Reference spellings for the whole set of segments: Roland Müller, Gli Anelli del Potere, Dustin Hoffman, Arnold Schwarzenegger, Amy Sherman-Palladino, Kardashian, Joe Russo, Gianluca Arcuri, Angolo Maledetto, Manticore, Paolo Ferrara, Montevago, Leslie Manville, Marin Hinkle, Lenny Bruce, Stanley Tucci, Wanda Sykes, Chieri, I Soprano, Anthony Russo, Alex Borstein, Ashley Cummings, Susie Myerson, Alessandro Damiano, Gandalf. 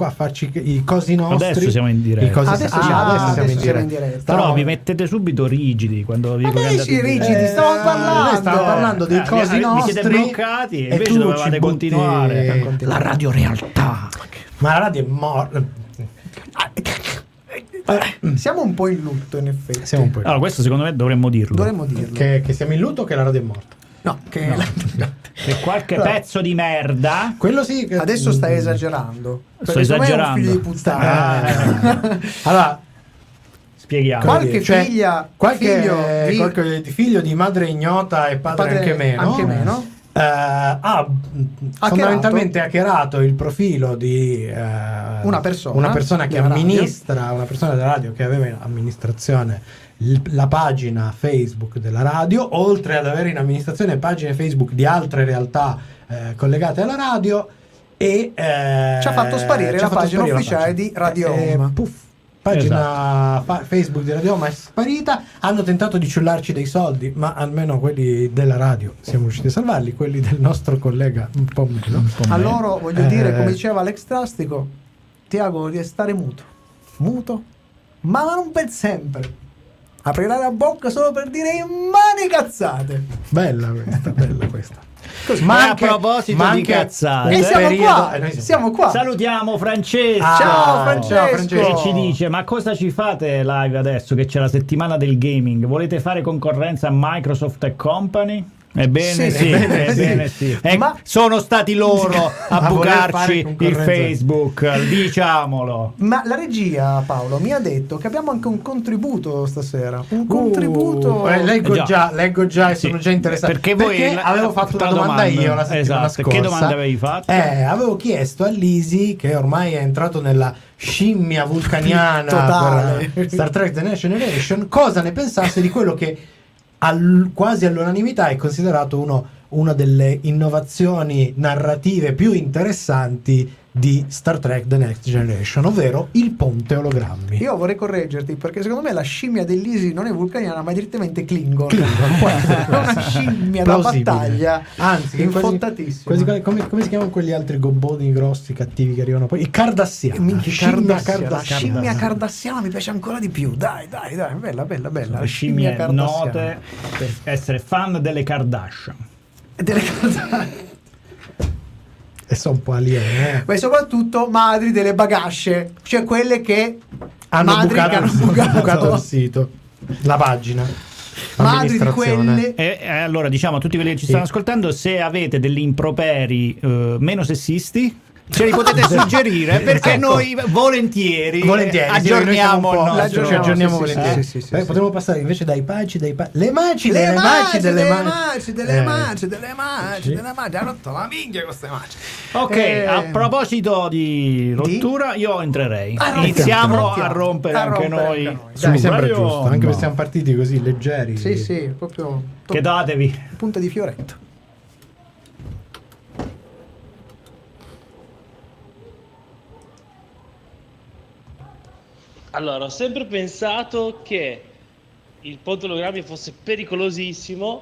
qua a farci i cosi nostri. Adesso siamo in diretta. Adesso siamo in diretta. Però vi mettete subito rigidi quando vi rigidi, stavo parlando dei cosi nostri. Vi siete bloccati e invece dovevate continuare. La radio realtà. Ma la radio è morta. Siamo un po' in lutto, in effetti. Allora, questo secondo me dovremmo dirlo. Che siamo in lutto o che la radio è morta? Che qualche pezzo di merda. Quello sì. Adesso stai esagerando. Sto esagerando. Figlio di puttana. Allora, spieghiamo. Qualche figlio di madre ignota e padre anche meno. Ha fondamentalmente hackerato il profilo di una persona che amministra radio. Una persona della radio che aveva in amministrazione la pagina Facebook della radio, oltre ad avere in amministrazione pagine Facebook di altre realtà collegate alla radio, e ci ha fatto sparire la pagina ufficiale di Radio Ohm. Facebook di Radio Ohm è sparita. Hanno tentato di ciullarci dei soldi, ma almeno quelli della radio siamo riusciti a salvarli, quelli del nostro collega un po' meno. A loro voglio dire, come diceva Alex Trastico, Tiago, di stare muto, ma non per sempre. Aprirà la bocca solo per dire immani cazzate. Bella questa. Così. Ma a proposito di cazzate, siamo qua. Salutiamo Francesco. Ciao Francesco. Che ci dice: ma cosa ci fate live adesso che c'è la settimana del gaming? Volete fare concorrenza a Microsoft e Company? Ebbene sì. Ma sono stati loro a bucarci il Facebook, diciamolo. Ma la regia, Paolo, mi ha detto che abbiamo anche un contributo stasera. Un contributo. Leggo già e sono già interessato. Perché avevo fatto una domanda io la settimana scorsa. Che domanda avevi fatto? Avevo chiesto a Lisi, che ormai è entrato nella scimmia vulcaniana totale per Star Trek The Next Generation, cosa ne pensasse di quello che quasi all'unanimità è considerato una delle innovazioni narrative più interessanti di Star Trek The Next Generation, ovvero il ponte ologrammi. Io vorrei correggerti, perché secondo me la scimmia dell'Isi non è vulcaniana, ma è direttamente Klingon. È una scimmia da battaglia, anzi infottatissima. Come si chiamano quegli altri gobboni grossi cattivi che arrivano poi? I Kardashian. Scimmia Kardashian mi piace ancora di più. Dai, bella. La scimmia Kardashian. Note per essere fan delle Kardashian. E sono un po' aliene. Ma soprattutto madri delle bagasce, cioè quelle che hanno bucato il sito, la pagina. Madri di quelle. Allora diciamo a tutti quelli che ci stanno ascoltando, se avete degli improperi meno sessisti, ce li potete suggerire, perché noi volentieri aggiorniamo volentieri. Sì. Potremmo passare invece dai paci. Le maci ha rotto la minchia queste maci. Ok, a proposito di rottura, io entrerei. Iniziamo a rompere anche noi. Mi sembra giusto, anche perché siamo partiti così leggeri. Sì, proprio chedatevi. Punta di fioretto. Allora, ho sempre pensato che il ponte ologrammi fosse pericolosissimo,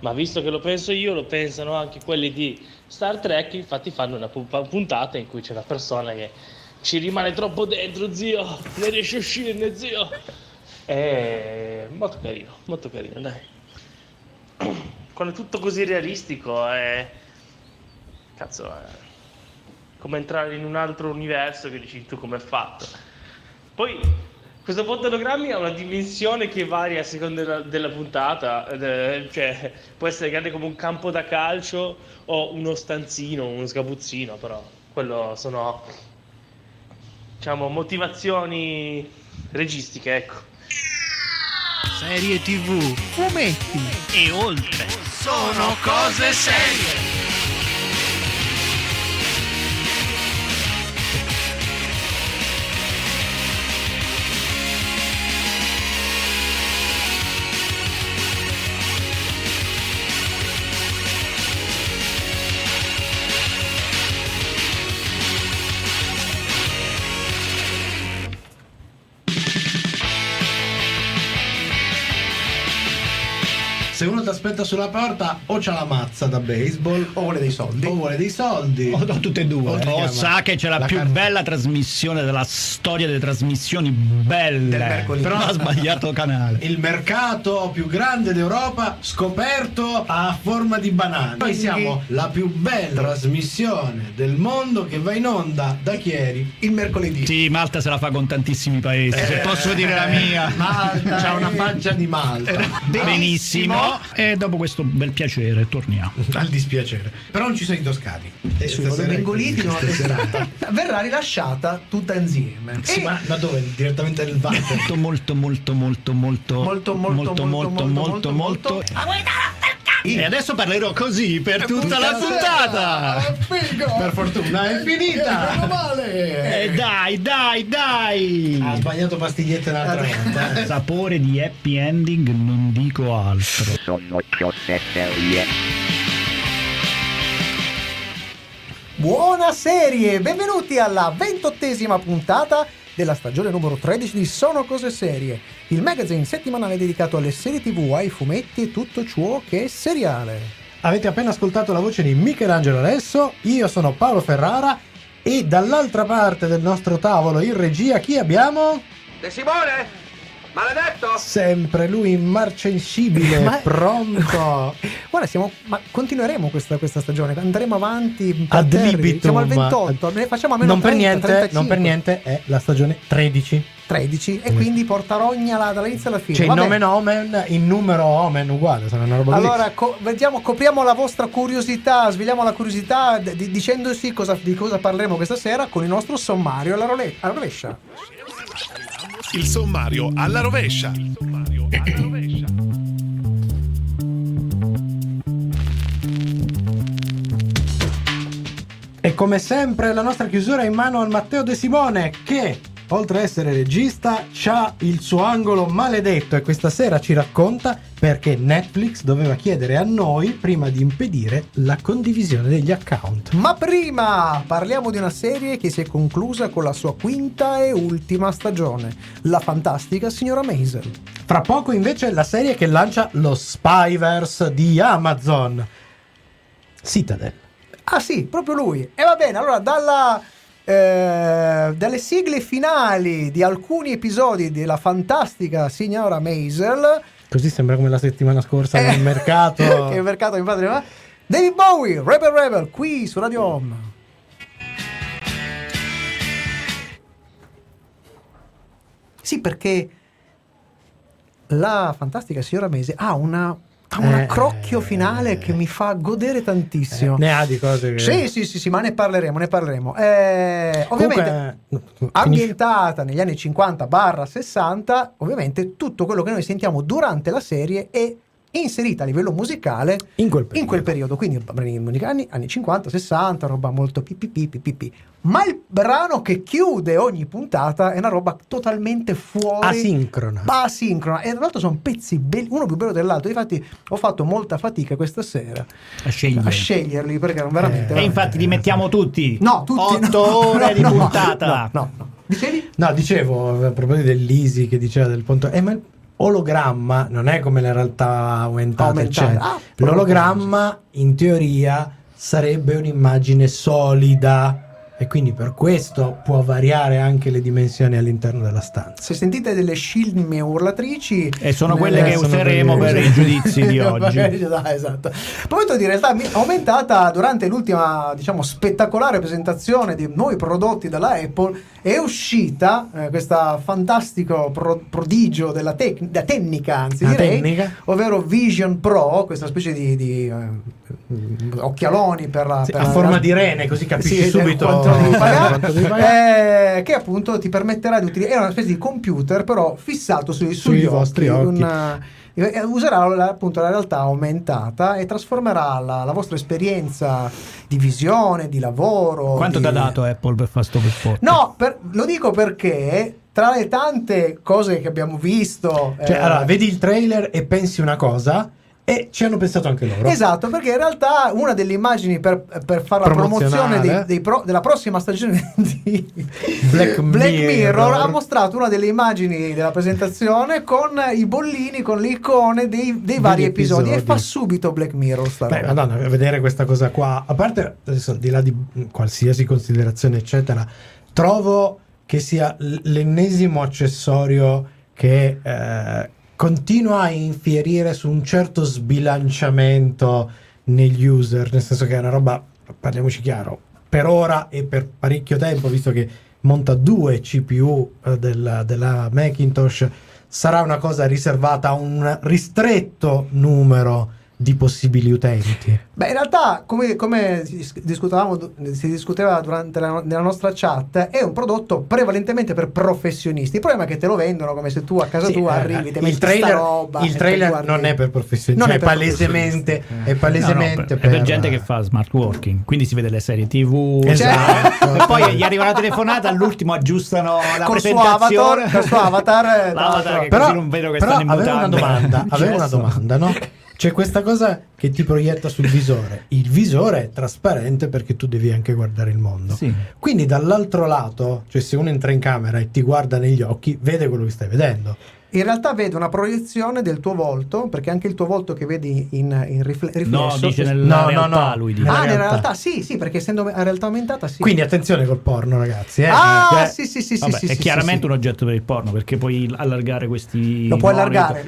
ma visto che lo penso io, lo pensano anche quelli di Star Trek, infatti fanno una puntata in cui c'è una persona che ci rimane troppo dentro, zio, non riesce a uscirne, zio. È molto carino, dai. Quando è tutto così realistico è come entrare in un altro universo che dici tu come è fatto. Poi questo ponte ologrammi ha una dimensione che varia a seconda della puntata, cioè può essere grande come un campo da calcio o uno stanzino, uno sgabuzzino, però quello sono, diciamo, motivazioni registiche, ecco. Serie TV, fumetti e oltre sono cose serie. se uno ti aspetta sulla porta o c'ha la mazza da baseball o vuole dei soldi o tutte e due, o sa che c'è la più bella trasmissione della storia delle trasmissioni belle, però ha sbagliato canale. Il mercato più grande d'Europa scoperto a forma di banana. Noi siamo la più bella trasmissione del mondo che va in onda da Chieri il mercoledì. Sì, Malta se la fa con tantissimi paesi, se posso dire la mia. Malta c'ha una pancia di Malta. Benissimo. E dopo questo bel piacere torniamo al dispiacere. Però non ci sono i toscani e sono mengoliti non serata. Verrà rilasciata tutta insieme. Sì, ma da dove? Direttamente dal bar. Molto. E adesso parlerò così per tutta la puntata. Per fortuna è finita. Male. Dai. Ha sbagliato pastigliette l'altra volta. Sapore di happy ending, non dico altro. Sono serie. Buona serie, benvenuti alla 28ª puntata della stagione numero 13 di Sono Cose Serie, il magazine settimanale dedicato alle serie TV, ai fumetti e tutto ciò che è seriale. Avete appena ascoltato la voce di Michelangelo Alesso, io sono Paolo Ferrara e dall'altra parte del nostro tavolo in regia chi abbiamo? De Simone! Maledetto! Sempre lui, immarcensibile, pronto. Guarda, continueremo questa stagione, andremo avanti ad libitum. Siamo al 28, ne facciamo almeno non 30, per niente, 35. Non per niente è la stagione 13 e quindi porta rogna dall'inizio alla fine. Cioè il nome omen, il numero omen uguale, sarà una roba. Allora vediamo, copriamo la vostra curiosità, svegliamo la curiosità dicendosi di cosa parleremo questa sera con il nostro sommario alla rovescia. Il sommario alla rovescia. E come sempre la nostra chiusura è in mano al Matteo De Simone che, oltre ad essere regista, c'ha il suo angolo maledetto e questa sera ci racconta perché Netflix doveva chiedere a noi prima di impedire la condivisione degli account. Ma prima parliamo di una serie che si è conclusa con la sua quinta e ultima stagione, La Fantastica Signora Maisel. Fra poco invece la serie che lancia lo Spyverse di Amazon, Citadel. Ah sì, proprio lui. E va bene, allora dalle sigle finali di alcuni episodi della Fantastica Signora Maisel, così sembra come la settimana scorsa nel mercato che il mercato mi padre va. David Bowie, Rebel qui su Radio Ohm. Sì, perché la Fantastica Signora Maisel ha un accrocchio finale che mi fa godere tantissimo. Ne ha di cose che... Sì, ma ne parleremo. Ovviamente comunque, ambientata negli anni 50/60, ovviamente tutto quello che noi sentiamo durante la serie è inserita a livello musicale in quel periodo. Quindi anni 50-60, roba molto pipi. Ma il brano che chiude ogni puntata è una roba totalmente fuori, asincrona, e tra l'altro sono pezzi uno più bello dell'altro. Infatti ho fatto molta fatica questa sera a sceglierli perché erano veramente. E infatti li mettiamo tutti. No, tutti 8 ore di puntata. No. Dicevi? No, dicevo a proposito dell'Easy che diceva del ponte. Ma ologramma non è come la realtà aumentata. L'ologramma in teoria sarebbe un'immagine solida e quindi per questo può variare anche le dimensioni all'interno della stanza. Se sentite delle scimmie urlatrici e sono quelle che useremo per i giudizi di oggi. Esatto. Poi di realtà aumentata durante l'ultima, diciamo, spettacolare presentazione dei nuovi prodotti dalla Apple è uscita questo fantastico prodigio della tecnica, anzi tecnica, ovvero Vision Pro, questa specie di occhialoni per forma di rene, così capisci subito quanto che appunto ti permetterà di utilizzare, è una specie di computer però fissato sugli vostri occhi. Userà appunto la realtà aumentata e trasformerà la vostra esperienza di visione, di lavoro. Quanto ti ha dato Apple per fare sto spot? No, lo dico perché tra le tante cose che abbiamo visto, allora vedi il trailer e pensi una cosa E ci hanno pensato anche loro. Esatto, perché in realtà una delle immagini per fare la promozione della prossima stagione di Black Mirror ha mostrato una delle immagini della presentazione con i bollini, con le icone dei vari episodi, e fa subito Black Mirror. Beh, madonna, vedere questa cosa qua, a parte adesso, di là di qualsiasi considerazione eccetera, trovo che sia l'ennesimo accessorio che continua a infierire su un certo sbilanciamento negli user, nel senso che è una roba, parliamoci chiaro, per ora e per parecchio tempo, visto che monta 2 CPU della Macintosh, sarà una cosa riservata a un ristretto numero di possibili utenti. Beh, in realtà, come si discuteva durante nella nostra chat, è un prodotto prevalentemente per professionisti. Il problema è che te lo vendono come se tu a casa tua arrivi, te metti sta roba. Il trailer non è per professionisti, non è palesemente per gente che fa smart working, quindi si vede le serie TV, esatto. E poi gli arriva una telefonata, all'ultimo aggiustano la presentazione con suo avatar. L'avatar che però, così non vedo che stanno immutando. Avevo una domanda, no? C'è questa cosa che ti proietta sul visore. Il visore è trasparente perché tu devi anche guardare il mondo. Sì. Quindi dall'altro lato, cioè se uno entra in camera e ti guarda negli occhi, vede quello che stai vedendo. In realtà vede una proiezione del tuo volto, perché anche il tuo volto che vedi in riflesso. No, dice nella realtà. Lui dice. Ah, nella realtà, sì, perché essendo in realtà aumentata, sì. Quindi attenzione col porno, ragazzi. Sì, chiaramente un oggetto per il porno, perché puoi allargare questi. Lo puoi allargare.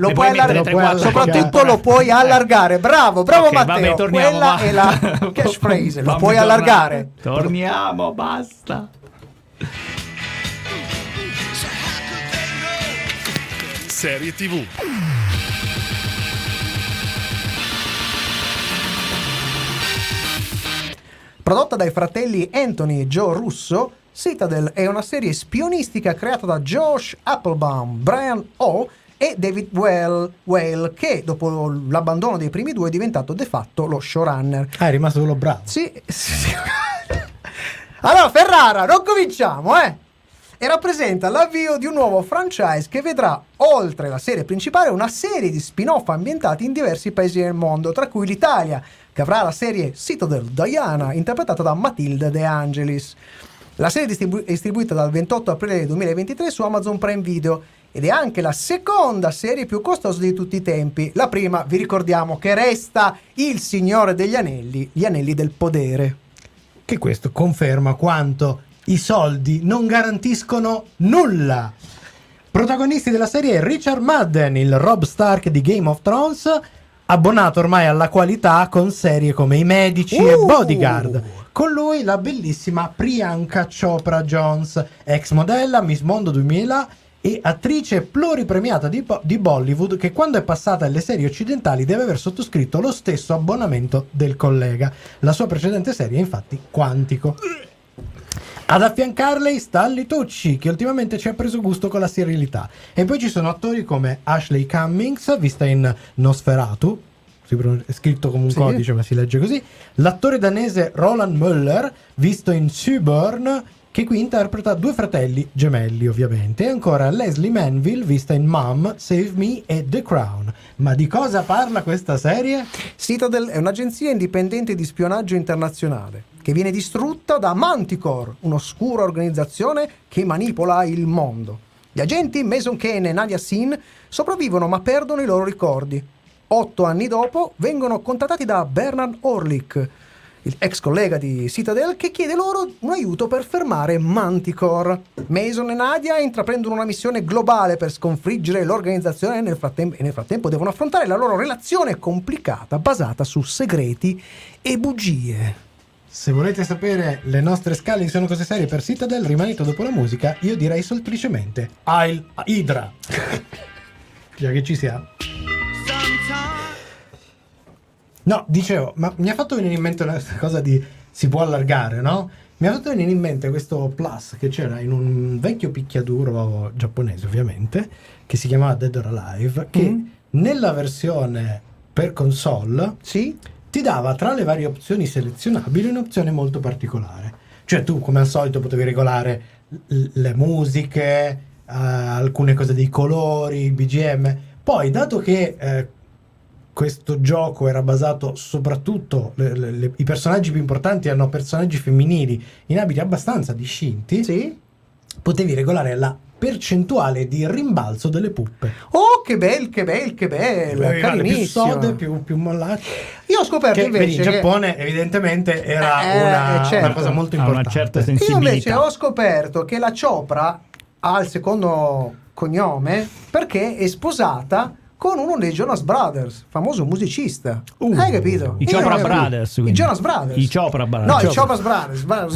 Soprattutto lo puoi allargare. Bravo, okay, Matteo. Vabbè, quella è la cash phrase. Lo puoi allargare. Torniamo, basta. Serie TV. Prodotta dai fratelli Anthony e Joe Russo, Citadel è una serie spionistica creata da Josh Applebaum, Brian O e David Whale, che dopo l'abbandono dei primi 2 è diventato de fatto lo showrunner. È rimasto solo bravo. Sì. Allora, Ferrara, non cominciamo, e rappresenta l'avvio di un nuovo franchise che vedrà, oltre la serie principale, una serie di spin-off ambientati in diversi paesi del mondo, tra cui l'Italia, che avrà la serie Citadel Diana, interpretata da Matilde De Angelis. La serie è distribuita dal 28 aprile 2023 su Amazon Prime Video ed è anche la seconda serie più costosa di tutti i tempi. La prima, vi ricordiamo, che resta Il Signore degli Anelli, Gli Anelli del Potere. Che questo conferma quanto i soldi non garantiscono nulla. Protagonisti della serie Richard Madden, il Robb Stark di Game of Thrones, abbonato ormai alla qualità con serie come I Medici e Bodyguard. Con lui la bellissima Priyanka Chopra Jones, ex modella, Miss Mondo 2000 e attrice pluripremiata di Bollywood, che quando è passata alle serie occidentali deve aver sottoscritto lo stesso abbonamento del collega. La sua precedente serie è infatti Quantico. Ad affiancarle Stanley Tucci, che ultimamente ci ha preso gusto con la serialità. E poi ci sono attori come Ashley Cummings, vista in Nosferatu, è scritto come un codice ma si legge così, l'attore danese Roland Müller, visto in Fubar, che qui interpreta 2 fratelli gemelli ovviamente, e ancora Leslie Manville, vista in Mom, Save Me e The Crown. Ma di cosa parla questa serie? Citadel è un'agenzia indipendente di spionaggio internazionale che viene distrutta da Manticore, un'oscura organizzazione che manipola il mondo. Gli agenti Mason Kane e Nadia Sin sopravvivono ma perdono i loro ricordi. 8 anni dopo vengono contattati da Bernard Orlick, il ex collega di Citadel, che chiede loro un aiuto per fermare Manticore. Mason e Nadia intraprendono una missione globale per sconfiggere l'organizzazione e nel frattempo devono affrontare la loro relazione complicata basata su segreti e bugie. Se volete sapere le nostre scale sono cose serie per Citadel, rimanete dopo la musica. Io direi semplicemente I'll Hydra. Già che ci siamo. No, dicevo, ma mi ha fatto venire in mente una cosa di si può allargare, no? Mi ha fatto venire in mente questo plus che c'era in un vecchio picchiaduro giapponese, ovviamente, che si chiamava Dead or Alive, che nella versione per console ti dava tra le varie opzioni selezionabili un'opzione molto particolare. Cioè tu, come al solito, potevi regolare le musiche, alcune cose dei colori, il BGM. Poi, dato che questo gioco era basato soprattutto, i personaggi più importanti erano personaggi femminili in abiti abbastanza discinti, sì, potevi regolare la percentuale di rimbalzo delle puppe. Oh, che bel, carinissimo. Più sode, più mollate. Io ho scoperto che, invece, in Giappone evidentemente era una cosa molto importante, una certa sensibilità. Io invece ho scoperto che la Chopra ha il secondo cognome perché è sposata con uno dei Jonas Brothers, famoso musicista. Hai capito? I Chopra Brothers. I Jonas Brothers. I Chopra Brothers. No, i Chopra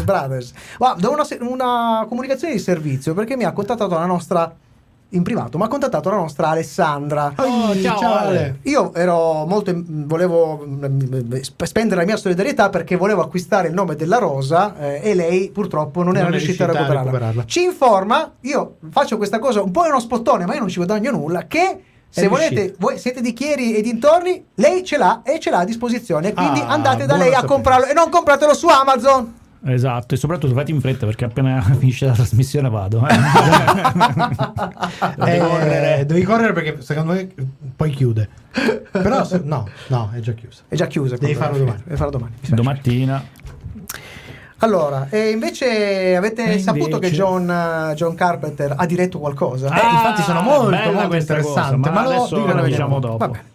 Brothers. Da una comunicazione di servizio, perché mi ha contattato la nostra, in privato, ma ha contattato la nostra Alessandra. Ciao Ale. Io ero molto, volevo spendere la mia solidarietà perché volevo acquistare il nome della rosa, e lei purtroppo non era riuscita a recuperarla. Ci informa, io faccio questa cosa un po' uno spottone, ma io non ci guadagno nulla, che se volete, voi siete di Chieri e dintorni, lei ce l'ha e ce l'ha a disposizione, quindi andate da lei a comprarlo e non compratelo su Amazon. Esatto, e soprattutto fate in fretta perché appena finisce la trasmissione vado. Devi correre perché secondo me poi chiude. Però no, è già chiusa. Devi farlo domani. Domattina. Allora, e invece avete saputo che John Carpenter ha diretto qualcosa? Infatti sono molto interessante, ma adesso lo diciamo dopo. Va bene.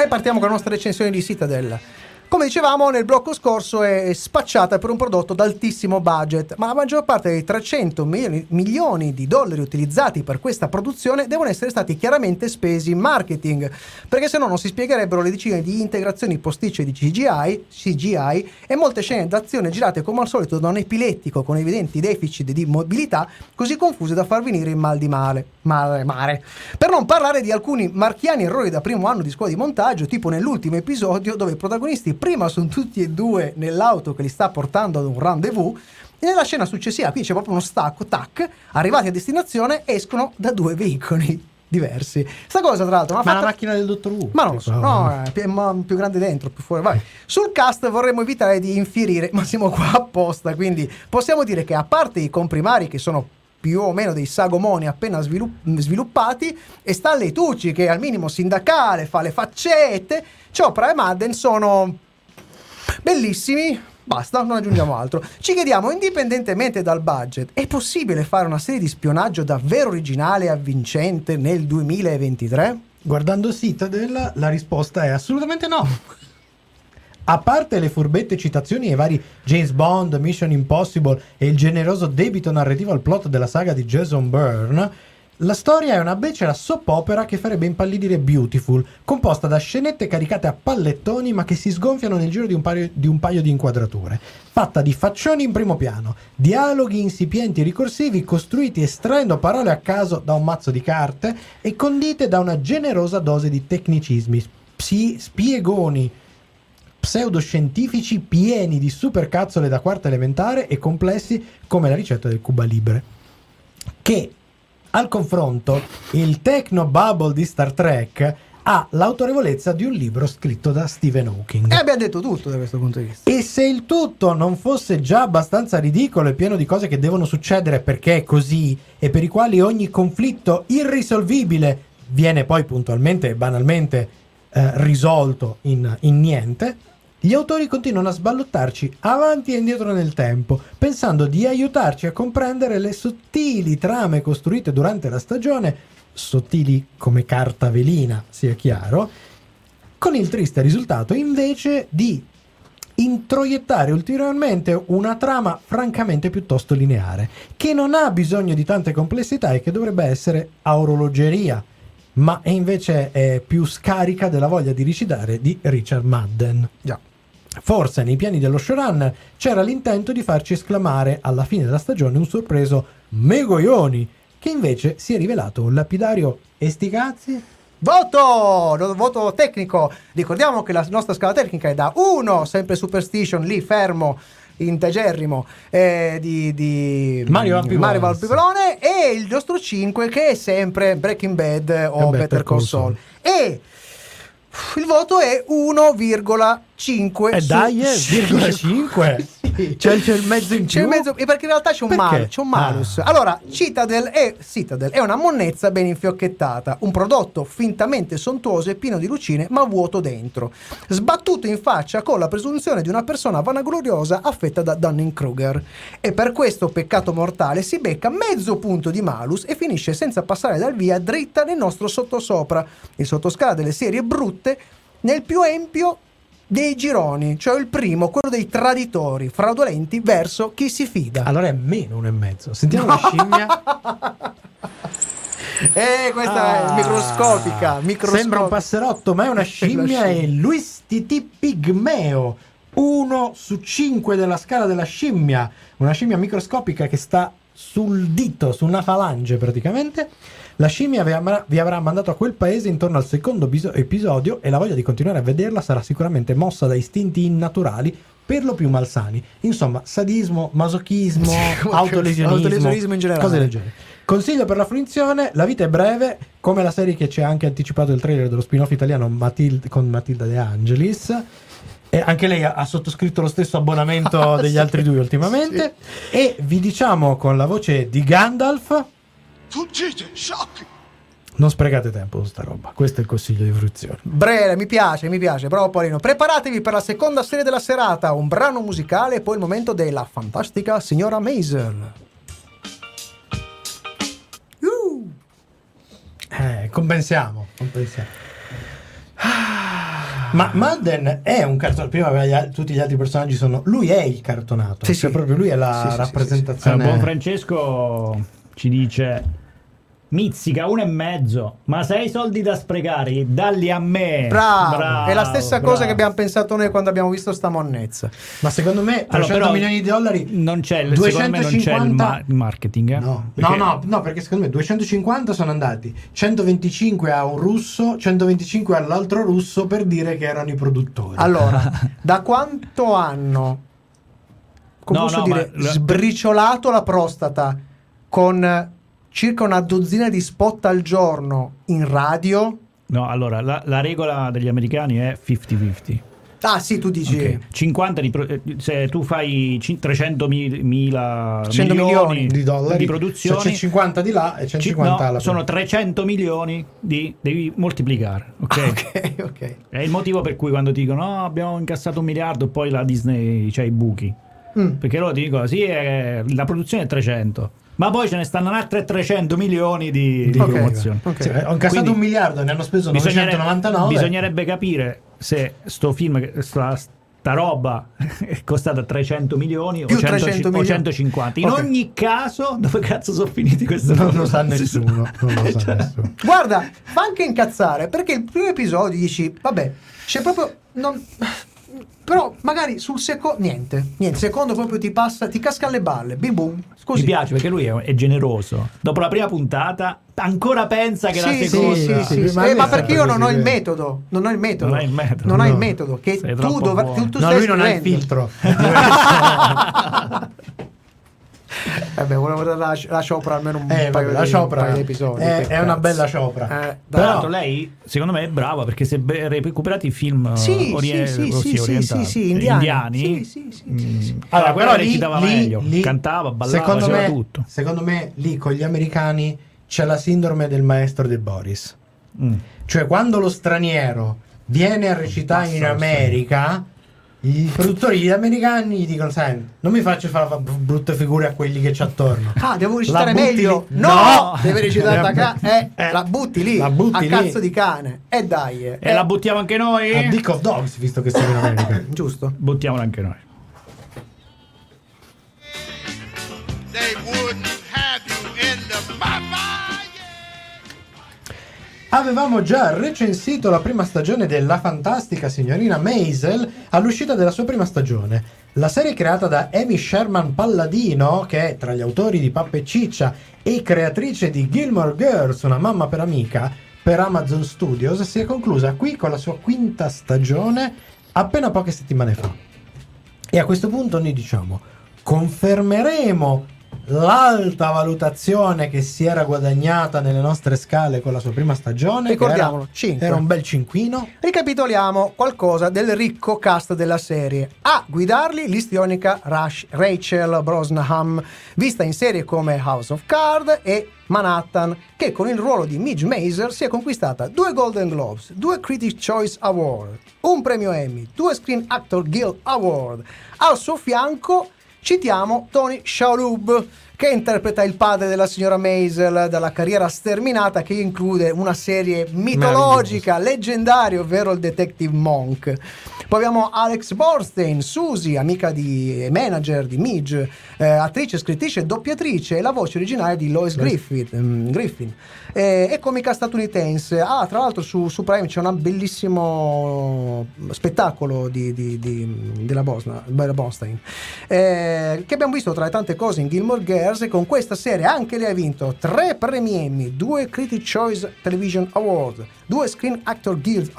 E partiamo con la nostra recensione di Citadel. Come dicevamo nel blocco scorso, è spacciata per un prodotto d'altissimo budget, ma la maggior parte dei 300 milioni di dollari utilizzati per questa produzione devono essere stati chiaramente spesi in marketing, perché se no non si spiegherebbero le decine di integrazioni posticce di CGI e molte scene d'azione girate come al solito da un epilettico con evidenti deficit di mobilità, così confuse da far venire il mal di mare. Per non parlare di alcuni marchiani errori da primo anno di scuola di montaggio, tipo nell'ultimo episodio dove i protagonisti prima sono tutti e due nell'auto che li sta portando ad un rendezvous e nella scena successiva, qui c'è proprio uno stacco, arrivati a destinazione escono da due veicoli diversi. Sta cosa tra l'altro la macchina del dottor Who, ma non lo so, più grande dentro, più fuori, vai. Sul cast vorremmo evitare di infierire, ma siamo qua apposta, quindi possiamo dire che a parte i comprimari che sono più o meno dei sagomoni appena sviluppati, e Stanley Tucci che al minimo sindacale fa le faccette, Chopra e Madden sono bellissimi, basta, non aggiungiamo altro. Ci chiediamo, indipendentemente dal budget, è possibile fare una serie di spionaggio davvero originale e avvincente nel 2023? Guardando Citadel, la risposta è assolutamente no. A parte le furbette citazioni ai vari James Bond, Mission Impossible e il generoso debito narrativo al plot della saga di Jason Bourne, la storia è una becera soap opera che farebbe impallidire Beautiful, composta da scenette caricate a pallettoni ma che si sgonfiano nel giro di un paio di inquadrature, fatta di faccioni in primo piano, dialoghi insipienti e ricorsivi costruiti estraendo parole a caso da un mazzo di carte e condite da una generosa dose di tecnicismi, spiegoni pseudoscientifici pieni di supercazzole da quarta elementare e complessi come la ricetta del Cuba Libre, che al confronto il techno bubble di Star Trek ha l'autorevolezza di un libro scritto da Stephen Hawking. E abbiamo detto tutto da questo punto di vista. E se il tutto non fosse già abbastanza ridicolo e pieno di cose che devono succedere perché è così e per i quali ogni conflitto irrisolvibile viene poi puntualmente e banalmente risolto in niente, gli autori continuano a sballottarci avanti e indietro nel tempo, pensando di aiutarci a comprendere le sottili trame costruite durante la stagione, sottili come carta velina, sia chiaro, con il triste risultato invece di introiettare ulteriormente una trama francamente piuttosto lineare, che non ha bisogno di tante complessità e che dovrebbe essere a orologeria, ma è invece più scarica della voglia di recitare di Richard Madden. Già. Forse nei piani dello showrunner c'era l'intento di farci esclamare alla fine della stagione un sorpreso "Megoioni", che invece si è rivelato un lapidario "E sti cazzi?". Voto tecnico. Ricordiamo che la nostra scala tecnica è da 1, sempre Superstition lì fermo integerrimo, di Mario Valpipolone, e il nostro 5 che è sempre Breaking Bad o Better Call Saul, e il voto è 1,5 5 5 sì. C'è il mezzo in più, perché in realtà c'è un malus. Allora, Citadel è una monnezza ben infiocchettata, un prodotto fintamente sontuoso e pieno di lucine ma vuoto dentro, sbattuto in faccia con la presunzione di una persona vanagloriosa affetta da Dunning-Kruger, e per questo peccato mortale si becca mezzo punto di malus e finisce senza passare dal via dritta nel nostro sottosopra, il sottoscala delle serie brutte, nel più empio dei gironi, cioè il primo, quello dei traditori fraudolenti verso chi si fida. Allora è meno 1,5. Sentiamo la scimmia. Questa è microscopica. Sembra un passerotto, ma è una scimmia. È Luis Titi Pigmeo, 1/5 della scala della scimmia. Una scimmia microscopica che sta sul dito, su una falange praticamente. La scimmia vi avrà mandato a quel paese intorno al secondo episodio e la voglia di continuare a vederla sarà sicuramente mossa da istinti innaturali, per lo più malsani. Insomma, sadismo, masochismo, autolesionismo in generale, cose del genere. Consiglio per l'afflizione: La vita è breve, come la serie che ci ha anche anticipato il trailer dello spin-off italiano con Matilde De Angelis. E anche lei ha sottoscritto lo stesso abbonamento degli altri due ultimamente. Sì. E vi diciamo con la voce di Gandalf: fuggite, sciocchi! Non sprecate tempo su sta roba. Questo è il consiglio di fruizione. Breve, mi piace, bravo Paolino. Preparatevi per la seconda serie della serata, un brano musicale e poi il momento della fantastica signora Maisel. Compensiamo. Ma Madden è un cartonato. Prima tutti gli altri personaggi sono... Lui è il cartonato. Sì, cioè sì. Proprio lui è la rappresentazione. Buon Francesco ci dice... Mizzica 1,5, ma se hai soldi da sprecare, dalli a me. Bravo. È la stessa cosa che abbiamo pensato noi quando abbiamo visto sta monnezza. Ma secondo me 300 milioni di dollari non c'è, 250... secondo me non c'è il marketing, no. Perché... no, perché secondo me 250 sono andati, 125 a un russo, 125 all'altro russo, per dire che erano i produttori. Allora, da quanto hanno sbriciolato la prostata con circa una dozzina di spot al giorno in radio? No, allora, la regola degli americani è 50-50. Ah sì, tu dici... Okay. 50 se tu fai 300 milioni di dollari di produzione, se c'è 50 di là e 150 alla sono 300 milioni di... devi moltiplicare, ok? È il motivo per cui quando ti dicono abbiamo incassato 1 miliardo, poi la Disney c'ha i buchi. Perché loro ti dicono sì, la produzione è 300, ma poi ce ne stanno altre 300 milioni di promozione. Okay. Sì, ho incassato 1 miliardo e ne hanno speso 999. Bisognerebbe capire se sto film, sta roba è costata 300 milioni o 150. In ogni caso, dove cazzo sono finiti questi? Non lo sa nessuno. Guarda, fa anche incazzare, perché il primo episodio dici vabbè, c'è proprio... Però magari sul secondo niente, secondo proprio ti casca alle balle, bim bum. Scusi. Mi piace perché lui è generoso. Dopo la prima puntata ancora pensa che la seconda. Sì. Ma perché io non ho il metodo, non hai il metodo che sei tu dovrai tu no, stai lui non ha il filtro. Vabbè, volevo vedere la Chopra almeno un paio di episodi. È una bella Chopra. Tra l'altro lei, secondo me, è brava, perché se recuperate i film indiani. Allora, però recitava meglio, cantava, ballava, faceva tutto. Secondo me lì con gli americani c'è la sindrome del maestro De Boris. Cioè quando lo straniero viene a recitare in America, i produttori gli americani gli dicono: senti, non mi faccio fare brutte figure a quelli che ci attorno. Ah, devo recitare meglio? No! Deve recitare da la butti lì, cazzo di cane. Dai. E la buttiamo anche noi? A Dick of Dogs, visto che siamo in America. Giusto. Buttiamola anche noi. Avevamo già recensito la prima stagione della fantastica signorina Maisel all'uscita della sua prima stagione. La serie creata da Amy Sherman-Palladino, che è tra gli autori di Pappa e Ciccia e creatrice di Gilmore Girls, una mamma per amica, per Amazon Studios, si è conclusa qui con la sua quinta stagione appena poche settimane fa. E a questo punto noi diciamo: confermeremo l'alta valutazione che si era guadagnata nelle nostre scale con la sua prima stagione. Ricordiamolo, era un bel cinquino. Ricapitoliamo qualcosa del ricco cast della serie. A guidarli l'istionica Rachel Brosnahan, vista in serie come House of Cards e Manhattan, che con il ruolo di Midge Meisel si è conquistata 2 Golden Globes, 2 Critics' Choice Award, un premio Emmy, 2 Screen Actor Guild Award. Al suo fianco citiamo Tony Shalhoub, che interpreta il padre della signora Maisel, dalla carriera sterminata che include una serie mitologica, leggendaria, ovvero il Detective Monk. Poi abbiamo Alex Borstein, Susie, amica di manager di Midge, attrice, scrittrice e doppiatrice, e la voce originale di Lois Griffin. È comica statunitense. Ah, tra l'altro su Prime c'è un bellissimo spettacolo della Borstein, che abbiamo visto tra le tante cose in Gilmore Girls, e con questa serie anche lei ha vinto 3 premi Emmy, 2 Critics' Choice Television Award, 2 Screen Actor Guild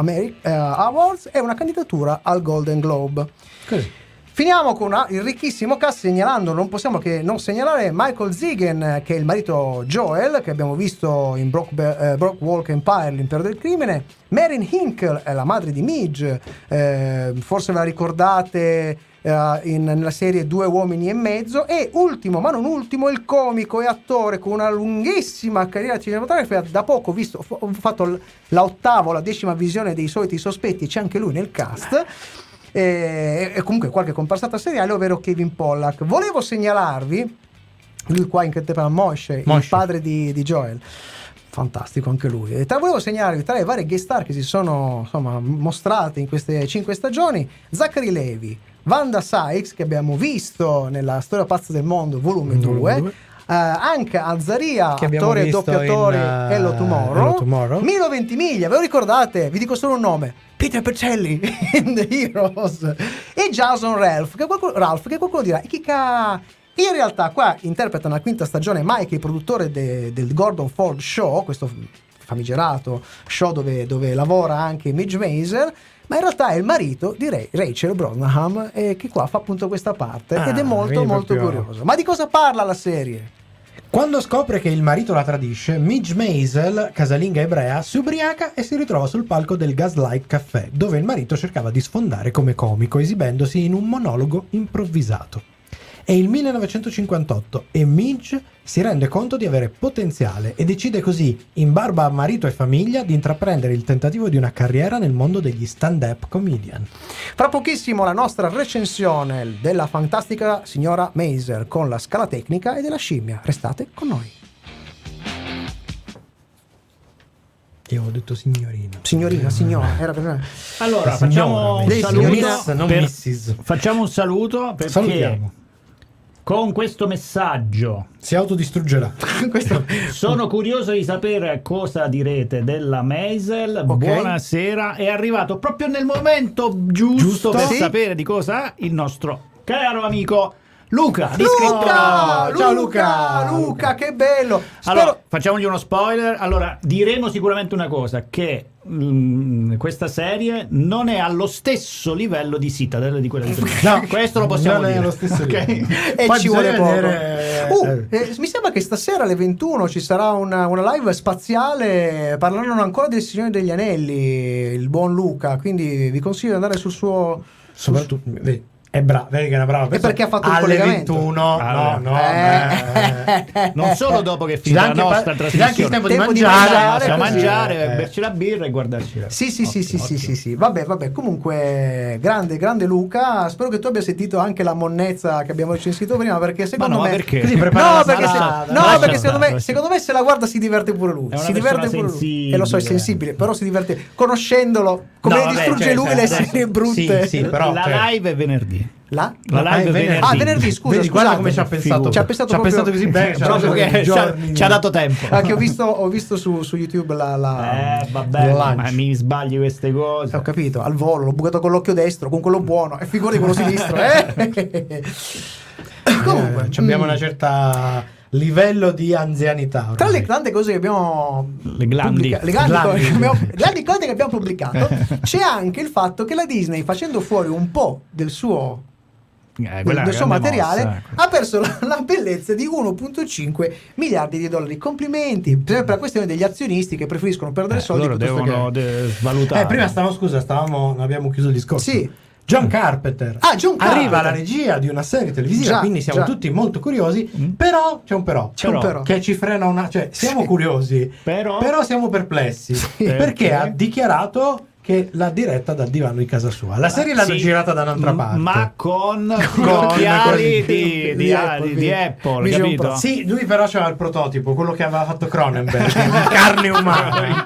Awards e una candidatura al Golden Globe. Così. Finiamo con il ricchissimo cast, segnalando, non possiamo che non segnalare Michael Ziegen, che è il marito Joel, che abbiamo visto in Brock Walk Empire, l'impero del crimine. Marin Hinkle è la madre di Midge, forse ve la ricordate nella serie 2 uomini e mezzo. E ultimo ma non ultimo, il comico e attore con una lunghissima carriera cinematografica, da poco ho fatto la 10ª visione dei Soliti Sospetti, c'è anche lui nel cast, e comunque qualche comparsata seriale, ovvero Kevin Pollak. Volevo segnalarvi lui qua in interpreta Moshe, il padre di Joel, fantastico anche lui. E volevo segnalarvi tra le varie guest star che si sono mostrate in queste 5 stagioni, Zachary Levi, Wanda Sykes, che abbiamo visto nella Storia pazza del mondo volume 2. Anche Azzaria, attore e doppiatore in Hello Tomorrow. Milo Ventimiglia, ve lo ricordate? Vi dico solo un nome: Peter Pecelli in The Heroes. E Jason Ralph, che qualcuno dirà e chicca. In realtà qua interpreta nella 5ª stagione Mike, il produttore del Gordon Ford Show, questo famigerato show dove lavora anche Midge Meisel, ma in realtà è il marito di Rachel Brosnahan, che qua fa appunto questa parte, ed è molto molto curioso. Ma di cosa parla la serie? Quando scopre che il marito la tradisce, Midge Meisel, casalinga ebrea, si ubriaca e si ritrova sul palco del Gaslight Café, dove il marito cercava di sfondare come comico, esibendosi in un monologo improvvisato. È il 1958 e Midge si rende conto di avere potenziale e decide così, in barba a marito e famiglia, di intraprendere il tentativo di una carriera nel mondo degli stand-up comedian. Fra pochissimo la nostra recensione della fantastica signora Maisel con la scala tecnica e della scimmia. Restate con noi. Io ho detto signorina. Era per me. Allora, facciamo un saluto. Facciamo un saluto perché... Salutiamo. Con questo messaggio si autodistruggerà. Sono curioso di sapere cosa direte della Maisel. Okay. Buonasera, è arrivato proprio nel momento giusto per sapere di cosa il nostro caro amico Luca! Ciao Luca, che bello. Spero... Allora, facciamogli uno spoiler. Allora, diremo sicuramente una cosa, che questa serie non è allo stesso livello di Citadel, di quella di prima. No, questo lo possiamo dire. Non è allo stesso livello. E ci vuole poco. Mi sembra che stasera alle 21 ci sarà una live spaziale, parlando ancora del Signore degli Anelli, il buon Luca, quindi vi consiglio di andare sul suo... Soprattutto... vedi che è una brava persona. E perché ha fatto il collegamento? Alle 21. Allora, non solo dopo che finirà la nostra trasmissione. Ci dà anche il tempo di mangiare. Berci la birra e guardarci. Sì. Vabbè. Comunque, grande Luca. Spero che tu abbia sentito anche la monnezza che abbiamo recensito prima, perché secondo me... Perché secondo me se la guarda si diverte pure lui. Si diverte pure lui. E lo so, è sensibile, però si diverte. Conoscendolo, come distrugge lui le serie brutte. Sì, però la live è venerdì. La live venerdì. Venerdì, guarda come ci ha pensato così bene, ci ha dato tempo. Che ho visto su YouTube la vabbè, ma mi sbagli queste cose. Ho capito, al volo, l'ho bucato con l'occhio destro, con quello buono e figurati quello sinistro, Comunque, abbiamo una certa livello di anzianità. Tra le tante cose che abbiamo pubblicato, c'è anche il fatto che la Disney, facendo fuori un po' del suo del suo materiale, ha perso la bellezza di $1.5 miliardi. Complimenti per la questione degli azionisti che preferiscono perdere soldi. Loro devono valutare. Prima stavamo abbiamo chiuso il discorso. Sì. John Carpenter arriva alla regia di una serie televisiva, quindi siamo tutti molto curiosi, però c'è un però, che ci frena una, cioè siamo curiosi, però siamo perplessi, perché ha dichiarato che l'ha diretta dal divano di casa sua. La serie l'hanno girata da un'altra parte, ma con occhiali di Apple, capito? Sì, lui però c'era il prototipo, quello che aveva fatto Cronenberg, in carne umana.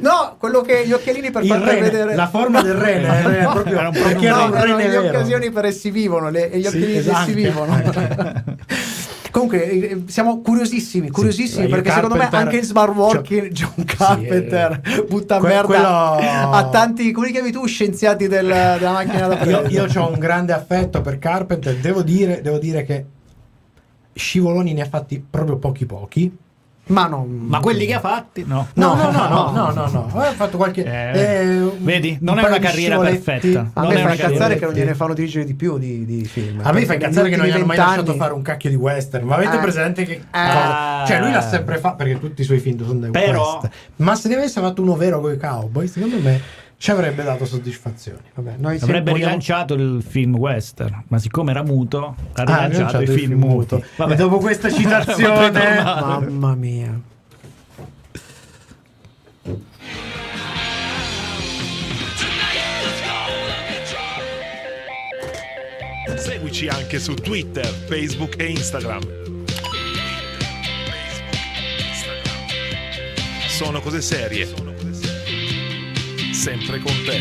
No, quello che gli occhialini per far vedere la forma del rene, era perché era un rene vero. Le occasioni per essi vivono, gli occhialini essi vivono. Comunque siamo curiosissimi perché secondo me anche il smart working John Carpenter butta merda a tanti, come li chiami tu, scienziati della macchina da presa. Io ho un grande affetto per Carpenter, devo dire che scivoloni ne ha fatti proprio pochi, ma quelli che ha fatti no. Ha fatto qualche vedi, non è una carriera perfetta. A me fa incazzare che non gliene fanno dirigere di più di film. A me fa incazzare che non gli hanno mai lasciato fare un cacchio di western. Ma avete presente che cioè lui l'ha sempre fatto, perché tutti i suoi film sono dei western, ma se ne avesse fatto uno vero con i cowboy, secondo me ci avrebbe dato soddisfazioni. Vabbè, rilanciato il film western, ma siccome era muto ha rilanciato il film muto. Vabbè. E dopo questa citazione mamma mia, seguici anche su Twitter, Facebook e Instagram. Sono cose serie, sempre con te.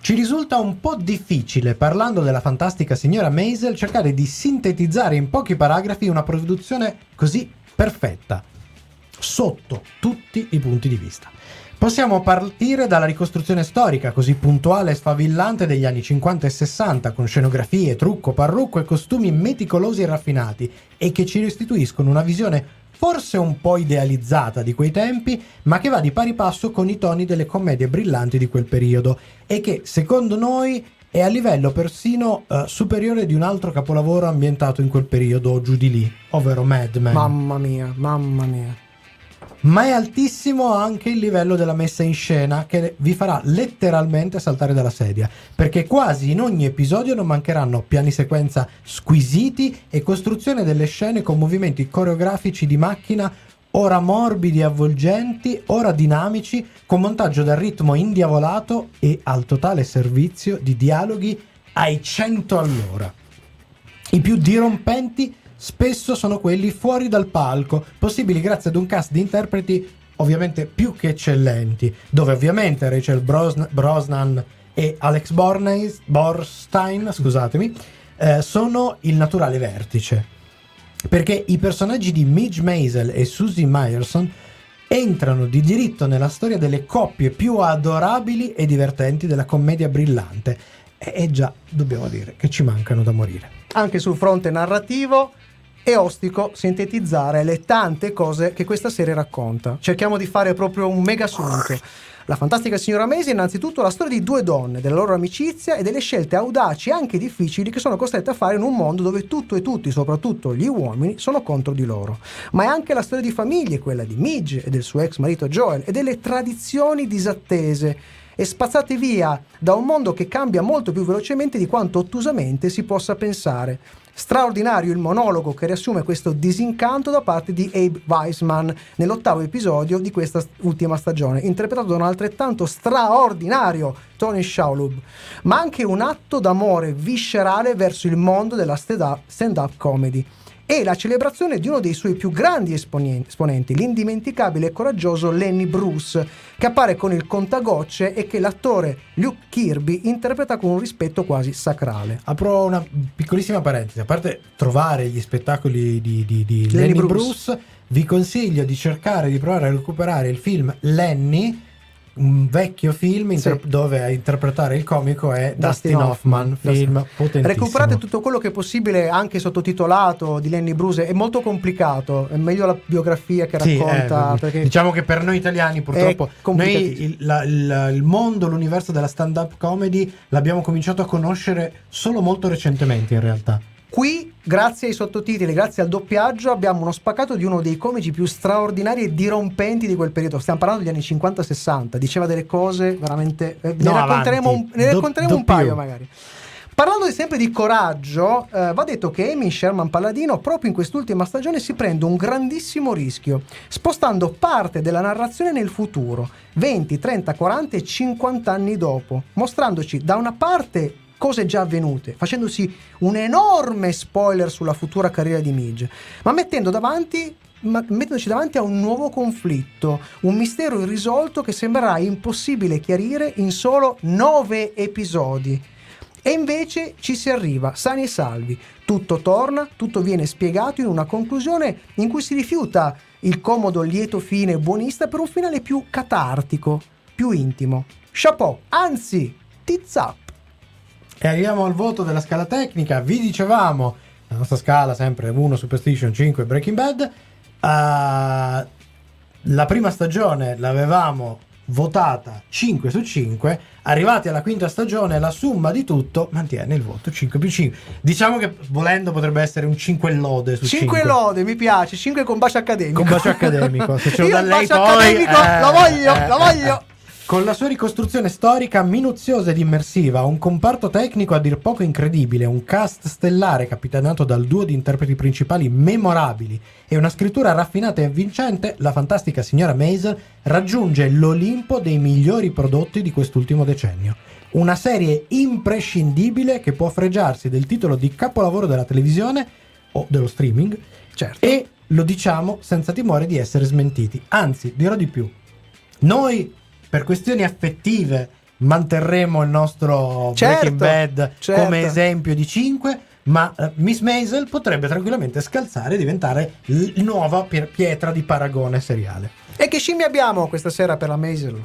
Ci risulta un po' difficile, parlando della fantastica signora Maisel, cercare di sintetizzare in pochi paragrafi una produzione così perfetta, sotto tutti i punti di vista. Possiamo partire dalla ricostruzione storica, così puntuale e sfavillante, degli anni 50 e 60, con scenografie, trucco, parrucco e costumi meticolosi e raffinati, e che ci restituiscono una visione forse un po' idealizzata di quei tempi, ma che va di pari passo con i toni delle commedie brillanti di quel periodo, e che, secondo noi, è a livello persino superiore di un altro capolavoro ambientato in quel periodo, giù di lì, ovvero Mad Men. Mamma mia. Ma è altissimo anche il livello della messa in scena, che vi farà letteralmente saltare dalla sedia, perché quasi in ogni episodio non mancheranno piani sequenza squisiti e costruzione delle scene con movimenti coreografici di macchina, ora morbidi e avvolgenti, ora dinamici, con montaggio dal ritmo indiavolato e al totale servizio di dialoghi ai 100 all'ora. I più dirompenti spesso sono quelli fuori dal palco, possibili grazie ad un cast di interpreti ovviamente più che eccellenti, dove ovviamente Rachel Brosnahan e Alex Borstein sono il naturale vertice, perché i personaggi di Midge Meisel e Susie Myerson entrano di diritto nella storia delle coppie più adorabili e divertenti della commedia brillante, e già dobbiamo dire che ci mancano da morire. Anche sul fronte narrativo è ostico sintetizzare le tante cose che questa serie racconta. Cerchiamo di fare proprio un mega sunto. La fantastica signora Maisel è innanzitutto la storia di due donne, della loro amicizia e delle scelte audaci e anche difficili che sono costrette a fare in un mondo dove tutto e tutti, soprattutto gli uomini, sono contro di loro. Ma è anche la storia di famiglie, quella di Midge e del suo ex marito Joel, e delle tradizioni disattese e spazzate via da un mondo che cambia molto più velocemente di quanto ottusamente si possa pensare. Straordinario il monologo che riassume questo disincanto da parte di Abe Weisman nell'8° episodio di questa ultima stagione, interpretato da un altrettanto straordinario Tony Shalhoub, ma anche un atto d'amore viscerale verso il mondo della stand-up comedy e la celebrazione di uno dei suoi più grandi esponenti, l'indimenticabile e coraggioso Lenny Bruce, che appare con il contagocce e che l'attore Luke Kirby interpreta con un rispetto quasi sacrale. Apro una piccolissima parentesi: a parte trovare gli spettacoli di Lenny Bruce, vi consiglio di cercare di provare a recuperare il film Lenny un vecchio film dove a interpretare il comico è Dustin Hoffman. Film potentissimo. Recuperate tutto quello che è possibile, anche sottotitolato, di Lenny Bruce. È molto complicato, è meglio la biografia che racconta, perché diciamo che per noi italiani purtroppo noi il mondo, l'universo della stand-up comedy l'abbiamo cominciato a conoscere solo molto recentemente, in realtà. Qui, grazie ai sottotitoli, grazie al doppiaggio, abbiamo uno spaccato di uno dei comici più straordinari e dirompenti di quel periodo. Stiamo parlando degli anni 50-60, diceva delle cose veramente... ne racconteremo un paio magari. Parlando sempre di coraggio, va detto che Amy Sherman-Palladino proprio in quest'ultima stagione si prende un grandissimo rischio, spostando parte della narrazione nel futuro, 20, 30, 40 e 50 anni dopo, mostrandoci da una parte cose già avvenute, facendosi un enorme spoiler sulla futura carriera di Midge, ma mettendoci davanti a un nuovo conflitto, un mistero irrisolto che sembrerà impossibile chiarire in solo 9 episodi. E invece ci si arriva sani e salvi, tutto torna, tutto viene spiegato in una conclusione in cui si rifiuta il comodo lieto fine buonista per un finale più catartico, più intimo. Chapeau, anzi, tits up! E arriviamo al voto della scala tecnica. Vi dicevamo, la nostra scala sempre 1 Superstition, 5 Breaking Bad. La prima stagione l'avevamo votata 5 su 5, arrivati alla quinta stagione la somma di tutto mantiene il voto 5 più 5. Diciamo che volendo potrebbe essere un 5 lode su 5 lode, mi piace, 5 con bacio accademico, se ce lo dà lei poi lo voglio. Con la sua ricostruzione storica minuziosa ed immersiva, un comparto tecnico a dir poco incredibile, un cast stellare capitanato dal duo di interpreti principali memorabili e una scrittura raffinata e avvincente, La Fantastica Signora Maisel raggiunge l'Olimpo dei migliori prodotti di quest'ultimo decennio. Una serie imprescindibile che può fregiarsi del titolo di capolavoro della televisione o dello streaming, certo, e lo diciamo senza timore di essere smentiti. Anzi, dirò di più. Noi, per questioni affettive, manterremo il nostro Breaking Bad come esempio di 5, ma Miss Maisel potrebbe tranquillamente scalzare e diventare nuova pietra di paragone seriale. E che scimmie abbiamo questa sera per la Maisel?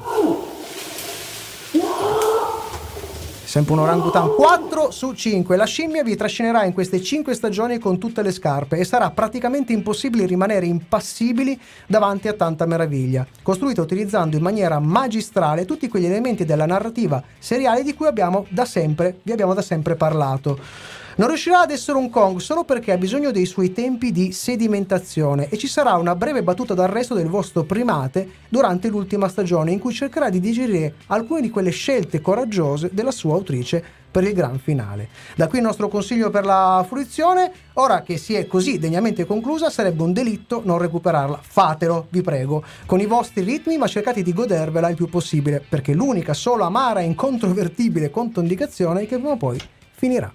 Sempre un orangutan. 4 su 5. La scimmia vi trascinerà in queste 5 stagioni con tutte le scarpe e sarà praticamente impossibile rimanere impassibili davanti a tanta meraviglia, costruita utilizzando in maniera magistrale tutti quegli elementi della narrativa seriale di cui vi abbiamo da sempre parlato. Non riuscirà ad essere un Kong solo perché ha bisogno dei suoi tempi di sedimentazione e ci sarà una breve battuta d'arresto del vostro primate durante l'ultima stagione in cui cercherà di digerire alcune di quelle scelte coraggiose della sua autrice per il gran finale. Da qui il nostro consiglio per la fruizione, ora che si è così degnamente conclusa sarebbe un delitto non recuperarla. Fatelo, vi prego, con i vostri ritmi, ma cercate di godervela il più possibile, perché l'unica sola amara e incontrovertibile controindicazione è che prima o poi finirà.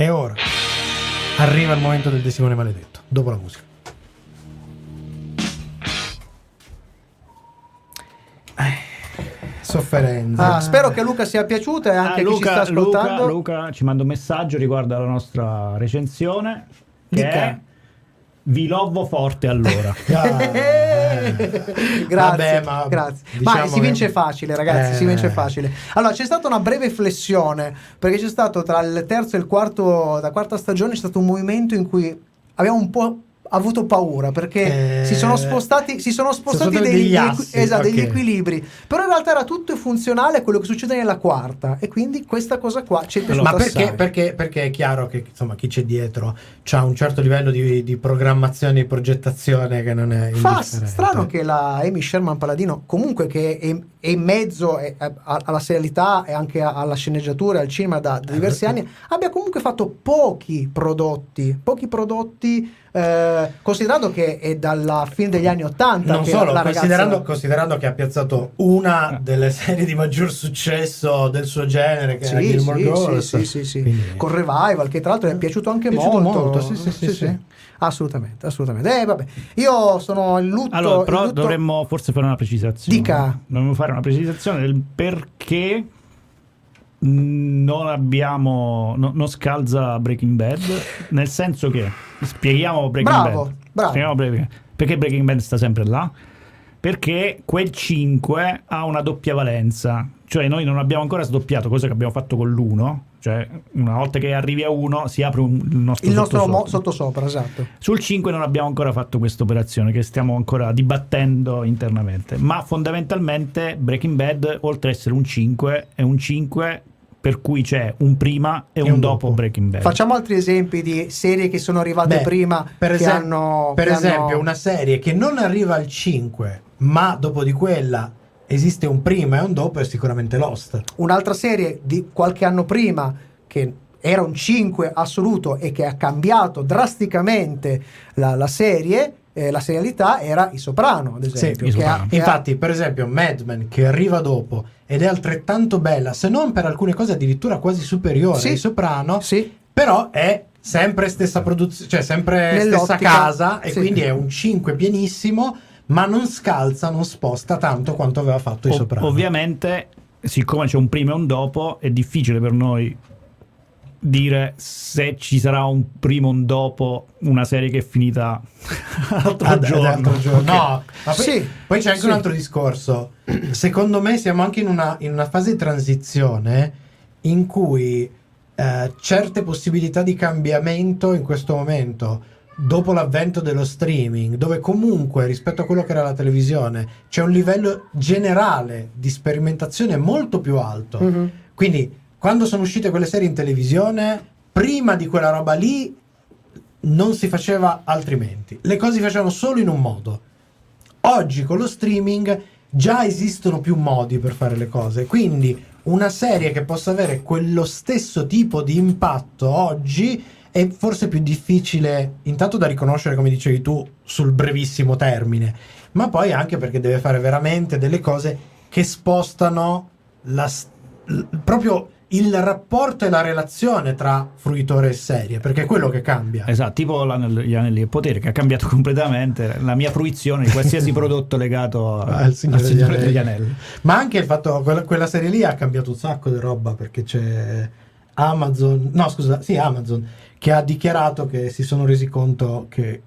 E ora arriva il momento del Testimone Maledetto, dopo la musica. Sofferenza. Spero che Luca sia piaciuta e anche Luca, chi ci sta ascoltando. Luca ci manda un messaggio riguardo alla nostra recensione. Che vi lovo forte allora. Grazie. Vabbè, grazie. Diciamo ma si vince facile, ragazzi. Si vince facile. Allora, c'è stata una breve flessione, perché c'è stato tra il terzo e il quarto, la quarta stagione, c'è stato un movimento in cui abbiamo un po' avuto paura, perché si sono spostati degli assi, degli equilibri, però in realtà era tutto funzionale a quello che succede nella quarta, e quindi questa cosa qua ci è piaciuta assai. Ma perché è chiaro che, insomma, chi c'è dietro c'ha un certo livello di programmazione e progettazione che non è indifferente. Fa strano che la Amy Sherman-Palladino, comunque, che è in mezzo alla serialità e anche alla sceneggiatura, al cinema da diversi anni, abbia comunque fatto pochi prodotti, considerando che è dalla fine degli anni 80, non che solo la considerando che ha piazzato una delle serie di maggior successo del suo genere, che era Gilmore Girls, sì. Con Revival, che tra l'altro è piaciuto anche molto. Sì. Assolutamente. Vabbè. Io sono in lutto. Allora, però dovremmo forse fare una precisazione. Dica. Dovremmo fare una precisazione del perché non scalza Breaking Bad, nel senso che spieghiamo Breaking Bad. Perché Breaking Bad sta sempre là. perché quel 5 ha una doppia valenza, cioè noi non abbiamo ancora sdoppiato, cosa che abbiamo fatto con l'1, cioè una volta che arrivi a 1 si apre il nostro sottosopra, esatto. Sul 5 non abbiamo ancora fatto questa operazione, che stiamo ancora dibattendo internamente, ma fondamentalmente Breaking Bad, oltre a essere un 5, è un 5 per cui c'è un prima e un dopo Breaking Bad. Facciamo altri esempi di serie che sono arrivate prima, per esempio, una serie che non arriva al 5 ma dopo di quella esiste un prima e un dopo, è sicuramente Lost. Un'altra serie di qualche anno prima che era un 5 assoluto e che ha cambiato drasticamente la serie, la serialità, era I Soprano, ad esempio. Sì, infatti, per esempio, Mad Men, che arriva dopo ed è altrettanto bella, se non per alcune cose addirittura quasi superiore ai Soprano, però è sempre stessa produzione, cioè sempre nell'ottica, stessa casa, e quindi è un 5 pienissimo, ma non scalza, non sposta tanto quanto aveva fatto I Soprano. Ovviamente, siccome c'è un prima e un dopo, è difficile per noi dire se ci sarà un primo, un dopo una serie che è finita l'altro giorno. Okay. No, ma poi c'è anche un altro discorso. Secondo me siamo anche in una fase di transizione in cui certe possibilità di cambiamento in questo momento, dopo l'avvento dello streaming, dove comunque rispetto a quello che era la televisione c'è un livello generale di sperimentazione molto più alto. Mm-hmm. Quindi quando sono uscite quelle serie in televisione, prima di quella roba lì non si faceva altrimenti. Le cose si facevano solo in un modo. Oggi con lo streaming già esistono più modi per fare le cose. Quindi una serie che possa avere quello stesso tipo di impatto oggi è forse più difficile, intanto da riconoscere, come dicevi tu, sul brevissimo termine, ma poi anche perché deve fare veramente delle cose che spostano proprio il rapporto e la relazione tra fruitore e serie, perché è quello che cambia. Esatto, tipo Gli Anelli del Potere, che ha cambiato completamente la mia fruizione di qualsiasi prodotto legato al Signore degli Anelli. Ma anche il fatto, quella serie lì ha cambiato un sacco di roba, perché c'è Amazon, che ha dichiarato che si sono resi conto che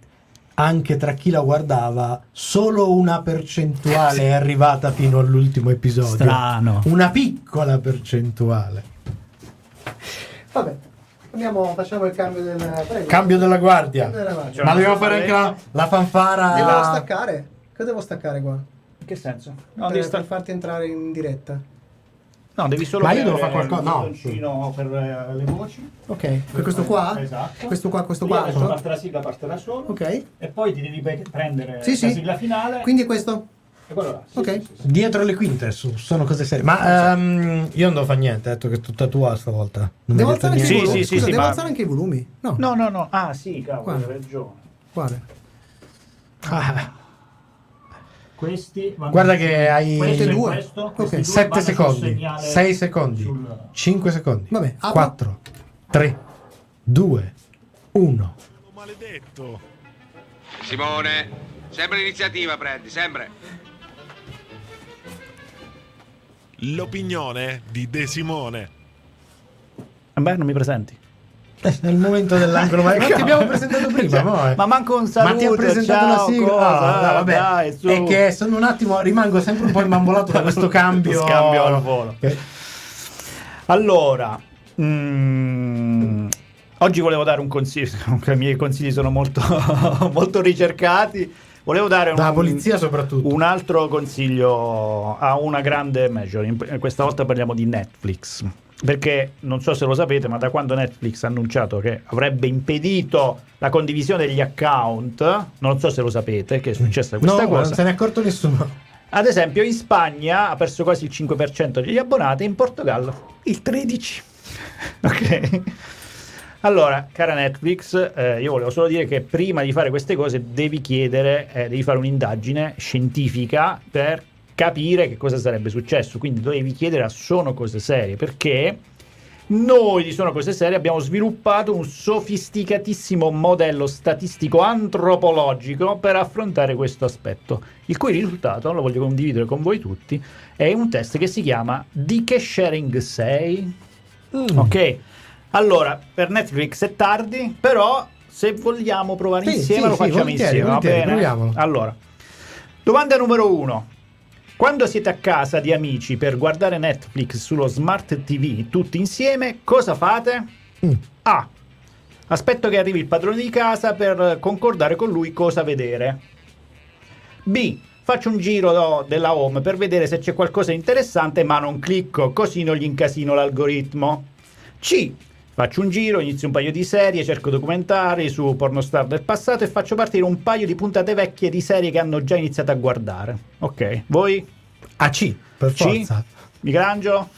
anche tra chi la guardava solo una percentuale è arrivata fino all'ultimo episodio. Strano. Una piccola percentuale. Vabbè, facciamo il cambio della guardia. Ma dobbiamo fare anche la fanfara. Devo staccare? Che devo staccare qua? In che senso? No, per farti entrare in diretta. No, devi solo. Ma io devo fare qualcosa. No, bottoncino per le voci. Ok. Questo qua? Esatto. Questo qua. Adesso parte la sigla, parte da solo. Ok. E poi ti devi prendere la sigla finale. Quindi questo? E quello là. Sì. Dietro le quinte sono cose serie. Ma io non devo fare niente, ho detto che è tutta tua stavolta. Devo alzare anche i volumi. Devo alzare anche i volumi. No. Ah, sì, cavolo, hai ragione. Quale? Ah. Questi, guarda che hai 7 secondi, 6 secondi, 5 secondi, 4, 3, 2, 1. Maledetto. Simone, sempre l'iniziativa prendi, sempre. L'opinione di De Simone. Beh, non mi presenti. Nel momento dell'angolo, ma ti abbiamo presentato prima, ma manco un saluto. Ma ti ha presentato una sigla. Vabbè. Dai, è che sono un attimo, rimango sempre un po' imbambolato da questo scambio al volo. Okay. Allora, oggi volevo dare un consiglio. I miei consigli sono molto, molto ricercati. Volevo dare la polizia soprattutto. Un altro consiglio a una grande major. Questa volta parliamo di Netflix. Perché non so se lo sapete, ma da quando Netflix ha annunciato che avrebbe impedito la condivisione degli account, non so se lo sapete che è successa questa cosa. No, non se ne è accorto nessuno. Ad esempio in Spagna ha perso quasi il 5% degli abbonati, in Portogallo il 13%. Ok. Allora, cara Netflix, io volevo solo dire che prima di fare queste cose devi fare un'indagine scientifica per capire che cosa sarebbe successo, quindi dovevi chiedere a Sono Cose Serie, perché noi di Sono Cose Serie abbiamo sviluppato un sofisticatissimo modello statistico antropologico per affrontare questo aspetto, il cui risultato lo voglio condividere con voi tutti, è un test che si chiama Di che sharing sei? Ok, allora per Netflix è tardi, però se vogliamo provare insieme lo facciamo insieme, va bene? Proviamolo. Allora, Domanda numero 1. Quando siete a casa di amici per guardare Netflix sullo smart TV tutti insieme, cosa fate? A. Aspetto che arrivi il padrone di casa per concordare con lui cosa vedere. B. Faccio un giro della home per vedere se c'è qualcosa di interessante, ma non clicco, così non gli incasino l'algoritmo. C. Faccio un giro, inizio un paio di serie, cerco documentari su pornostar del passato e faccio partire un paio di puntate vecchie di serie che hanno già iniziato a guardare. Ok, voi? AC, per forza. Michelangelo?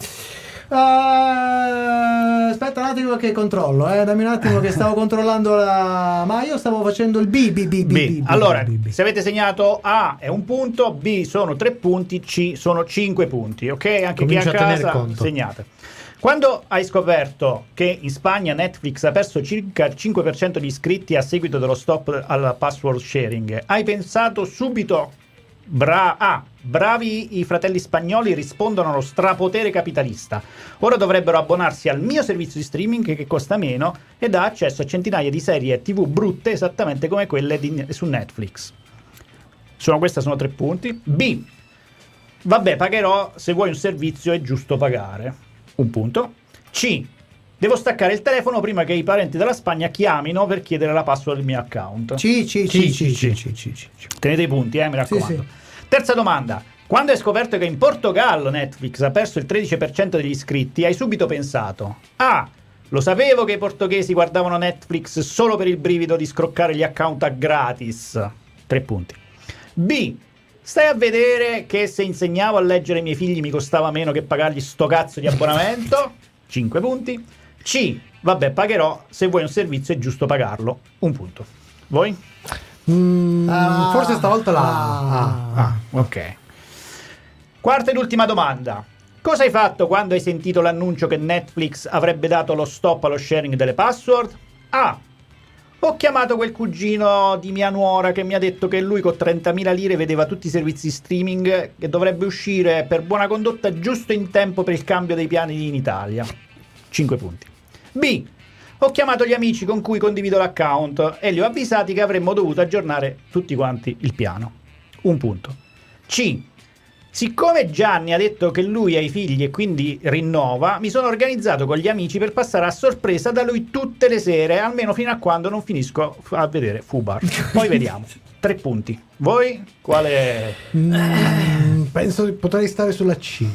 Aspetta un attimo che controllo, dammi un attimo che stavo controllando la... Ma io stavo facendo il B. Allora, se avete segnato A è un punto, B sono 3 punti, C sono 5 punti, ok? Anche chi a casa segnate. Quando hai scoperto che in Spagna Netflix ha perso circa il 5% di iscritti a seguito dello stop al password sharing, hai pensato subito bravi i fratelli spagnoli rispondono allo strapotere capitalista. Ora dovrebbero abbonarsi al mio servizio di streaming che costa meno e dà accesso a centinaia di serie TV brutte esattamente come quelle su Netflix. Queste sono 3 punti. B. Vabbè, pagherò, se vuoi un servizio è giusto pagare. 1 punto. C. Devo staccare il telefono prima che i parenti della Spagna chiamino per chiedere la password del mio account. C. Tenete i punti, mi raccomando. Sì. Terza domanda. Quando hai scoperto che in Portogallo Netflix ha perso il 13% degli iscritti, hai subito pensato: A. Lo sapevo che i portoghesi guardavano Netflix solo per il brivido di scroccare gli account a gratis. 3 punti. B. Stai a vedere che se insegnavo a leggere ai miei figli mi costava meno che pagargli sto cazzo di abbonamento. 5 punti. C. Vabbè, pagherò, se vuoi un servizio è giusto pagarlo. 1 punto. Voi? Forse stavolta la... Ok. Quarta ed ultima domanda. Cosa hai fatto quando hai sentito l'annuncio che Netflix avrebbe dato lo stop allo sharing delle password? A. Ho chiamato quel cugino di mia nuora che mi ha detto che lui con 30.000 lire vedeva tutti i servizi streaming che dovrebbe uscire per buona condotta giusto in tempo per il cambio dei piani in Italia. 5 punti. B. Ho chiamato gli amici con cui condivido l'account e li ho avvisati che avremmo dovuto aggiornare tutti quanti il piano. 1 punto. C. Siccome Gianni ha detto che lui ha i figli e quindi rinnova, mi sono organizzato con gli amici per passare a sorpresa da lui tutte le sere, almeno fino a quando non finisco a vedere Fubar. Poi vediamo. 3 punti. Voi? Quale? Penso che potrei stare sulla C.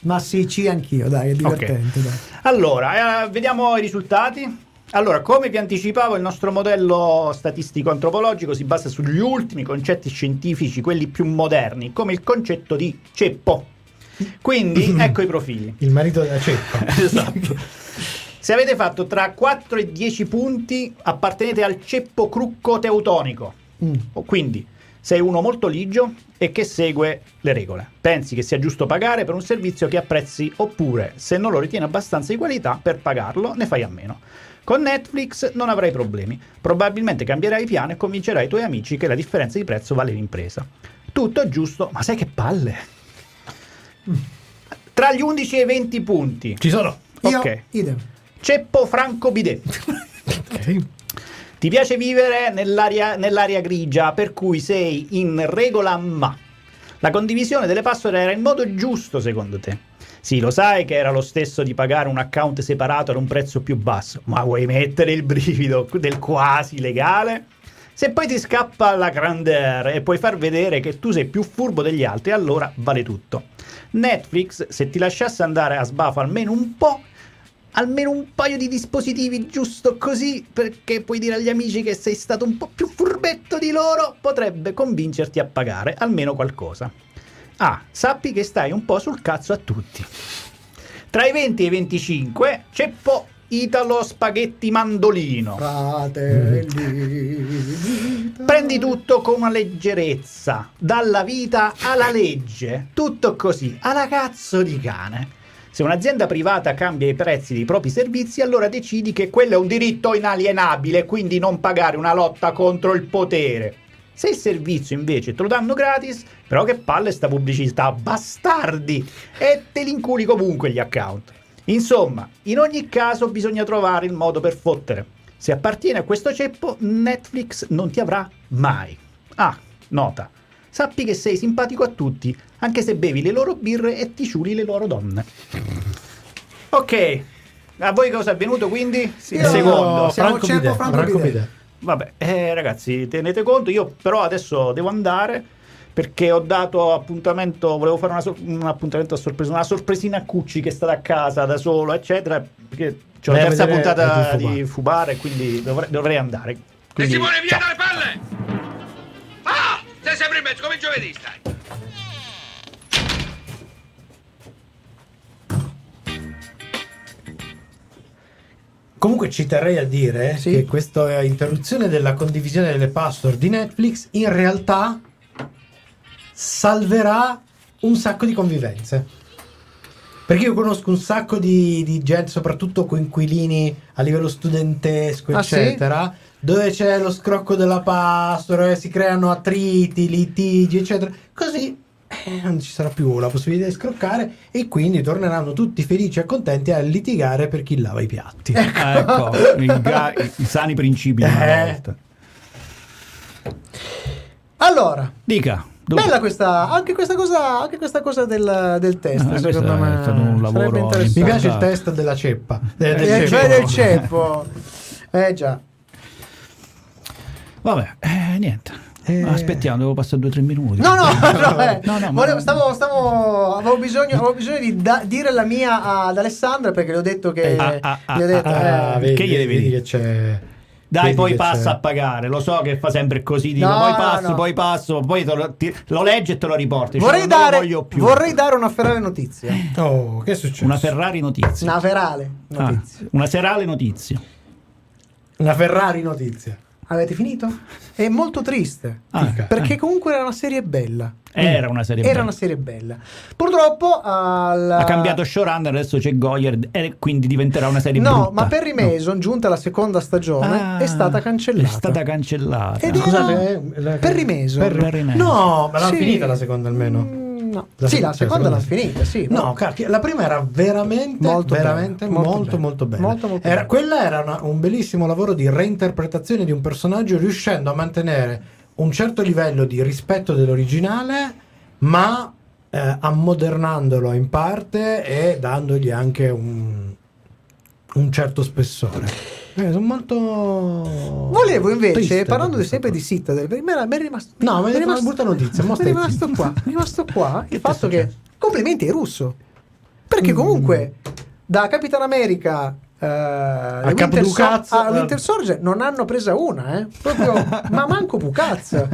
Ma sì, C anch'io, dai, è divertente. Okay. Dai. Allora, vediamo i risultati. Allora, come vi anticipavo, il nostro modello statistico antropologico si basa sugli ultimi concetti scientifici, quelli più moderni, come il concetto di ceppo. Quindi, ecco i profili. Il marito della ceppa. Esatto. Se avete fatto tra 4 e 10 punti, appartenete al ceppo crocco teutonico. Quindi, sei uno molto ligio e che segue le regole. Pensi che sia giusto pagare per un servizio che apprezzi, oppure, se non lo ritieni abbastanza di qualità per pagarlo, ne fai a meno. Con Netflix non avrai problemi, probabilmente cambierai piano e convincerai i tuoi amici che la differenza di prezzo vale l'impresa. Tutto giusto, ma sai che palle? Tra gli 11 e i 20 punti. Ci sono. Ok. Ceppo Franco Bidet. Ok. Ti piace vivere nell'area grigia, per cui sei in regola, ma la condivisione delle password era il modo giusto secondo te. Sì, lo sai che era lo stesso di pagare un account separato ad un prezzo più basso, ma vuoi mettere il brivido del quasi legale? Se poi ti scappa la grandeur e puoi far vedere che tu sei più furbo degli altri, allora vale tutto. Netflix, se ti lasciasse andare a sbafo almeno un paio di dispositivi giusto così, perché puoi dire agli amici che sei stato un po' più furbetto di loro, potrebbe convincerti a pagare almeno qualcosa. Ah, sappi che stai un po' sul cazzo a tutti. Tra i 20 e i 25, ceppo Italo Spaghetti Mandolino. Prendi tutto con una leggerezza, dalla vita alla legge, tutto così, alla cazzo di cane. Se un'azienda privata cambia i prezzi dei propri servizi, allora decidi che quello è un diritto inalienabile, quindi non pagare una lotta contro il potere. Se il servizio invece te lo danno gratis, però che palle sta pubblicità, bastardi! E te li inculi comunque gli account. Insomma, in ogni caso bisogna trovare il modo per fottere. Se appartieni a questo ceppo, Netflix non ti avrà mai. Ah, nota. Sappi che sei simpatico a tutti, anche se bevi le loro birre e ti ciuli le loro donne. Ok, a voi cosa è avvenuto quindi? Sì, secondo, Franco Pide. Vabbè, ragazzi, tenete conto, io però adesso devo andare perché ho dato appuntamento, volevo fare un appuntamento a sorpresa, una sorpresina a Cucci che è stata a casa da solo, eccetera, perché c'è la terza puntata di Fubar e quindi dovrei andare. Quindi, e si vuole via dalle palle! Ah! Sei sempre in mezzo come giovedì stai! Comunque ci terrei a dire che questa interruzione della condivisione delle password di Netflix in realtà salverà un sacco di convivenze, perché io conosco un sacco di gente, soprattutto coinquilini a livello studentesco eccetera, dove c'è lo scrocco della password, si creano attriti, litigi eccetera, così non ci sarà più la possibilità di scroccare e quindi torneranno tutti felici e contenti a litigare per chi lava i piatti. Ecco, i sani principi. Allora, dica, bella questa, anche questa cosa del test, secondo me è un lavoro interessante. Mi piace il test della ceppa, del ceppo. Già. Vabbè, niente. Aspettiamo, devo passare 2 o 3 minuti. Avevo bisogno di dire la mia ad Alessandra, perché le ho detto che che gliele vedi che c'è. Dai, poi passa a pagare. Lo so che fa sempre così, dico, poi lo legge e te lo riporti. Vorrei dare una ferrale notizia. Oh, che è successo? Una Ferrari notizia. Avete finito? È molto triste, perché comunque era una serie bella. Purtroppo ha cambiato showrunner, adesso c'è Goyer e quindi diventerà una serie brutta. Ma Perry Mason, giunta alla seconda stagione, è stata cancellata. Scusate, Perry Mason. No, ma l'ha finita la seconda almeno. No. La seconda l'ha finita. Sì. No, cacchio, la prima era veramente molto bella. Quella era un bellissimo lavoro di reinterpretazione di un personaggio, riuscendo a mantenere un certo livello di rispetto dell'originale, ma ammodernandolo in parte e dandogli anche un certo spessore. Sono molto. Volevo invece, triste, parlando sempre di Citadel, mi è rimasto qua il fatto che complimenti è russo, perché comunque da Capitan America a Winter Soldier non hanno presa una, proprio, ma manco Pucazza.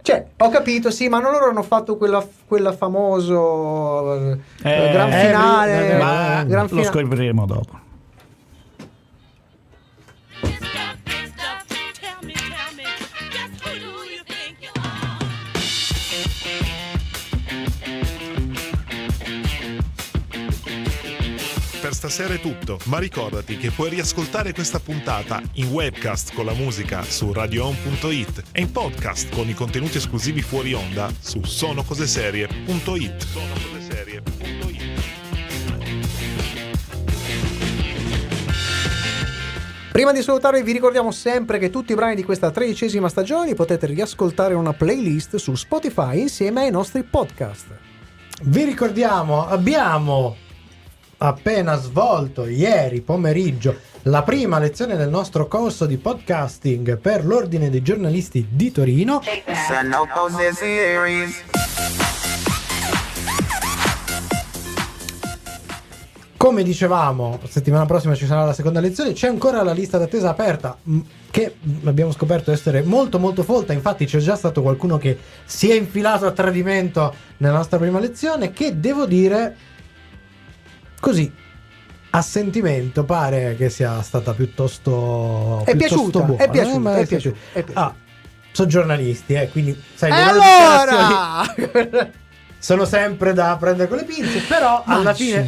Cioè, ho capito, sì, ma loro hanno fatto quella famoso gran finale, lo scopriremo dopo. Per stasera è tutto, ma ricordati che puoi riascoltare questa puntata in webcast con la musica su radioon.it e in podcast con i contenuti esclusivi fuori onda su sonocoseserie.it. Prima di salutarvi vi ricordiamo sempre che tutti i brani di questa 13ª stagione li potete riascoltare in una playlist su Spotify insieme ai nostri podcast. Vi ricordiamo, abbiamo appena svolto ieri pomeriggio la prima lezione del nostro corso di podcasting per l'Ordine dei Giornalisti di Torino. Come dicevamo, settimana prossima ci sarà la seconda lezione, c'è ancora la lista d'attesa aperta che abbiamo scoperto essere molto molto folta, infatti c'è già stato qualcuno che si è infilato a tradimento nella nostra prima lezione, che devo dire così a sentimento pare che sia stata piuttosto buona. È piaciuta. Ah, sono giornalisti, quindi sai, allora sono sempre da prendere con le pinze, però alla fine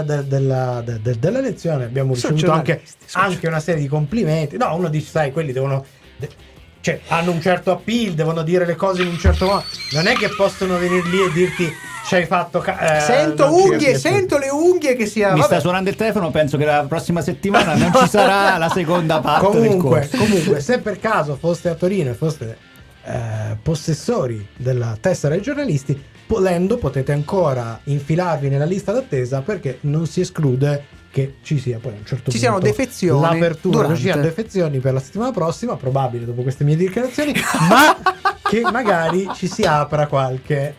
della lezione abbiamo ricevuto anche una serie di complimenti. No, uno dice, sai, quelli devono hanno un certo appeal, devono dire le cose in un certo modo, non è che possono venire lì e dirti ci hai fatto sento le unghie che sta suonando il telefono, penso che la prossima settimana non ci sarà la seconda parte del corso. Comunque se per caso foste a Torino e foste possessori della tessera dei giornalisti. Volendo potete ancora infilarvi nella lista d'attesa, perché non si esclude che ci sia poi a un certo punto l'apertura, ci siano defezioni per la settimana prossima, probabile dopo queste mie dichiarazioni, ma che magari ci si apra qualche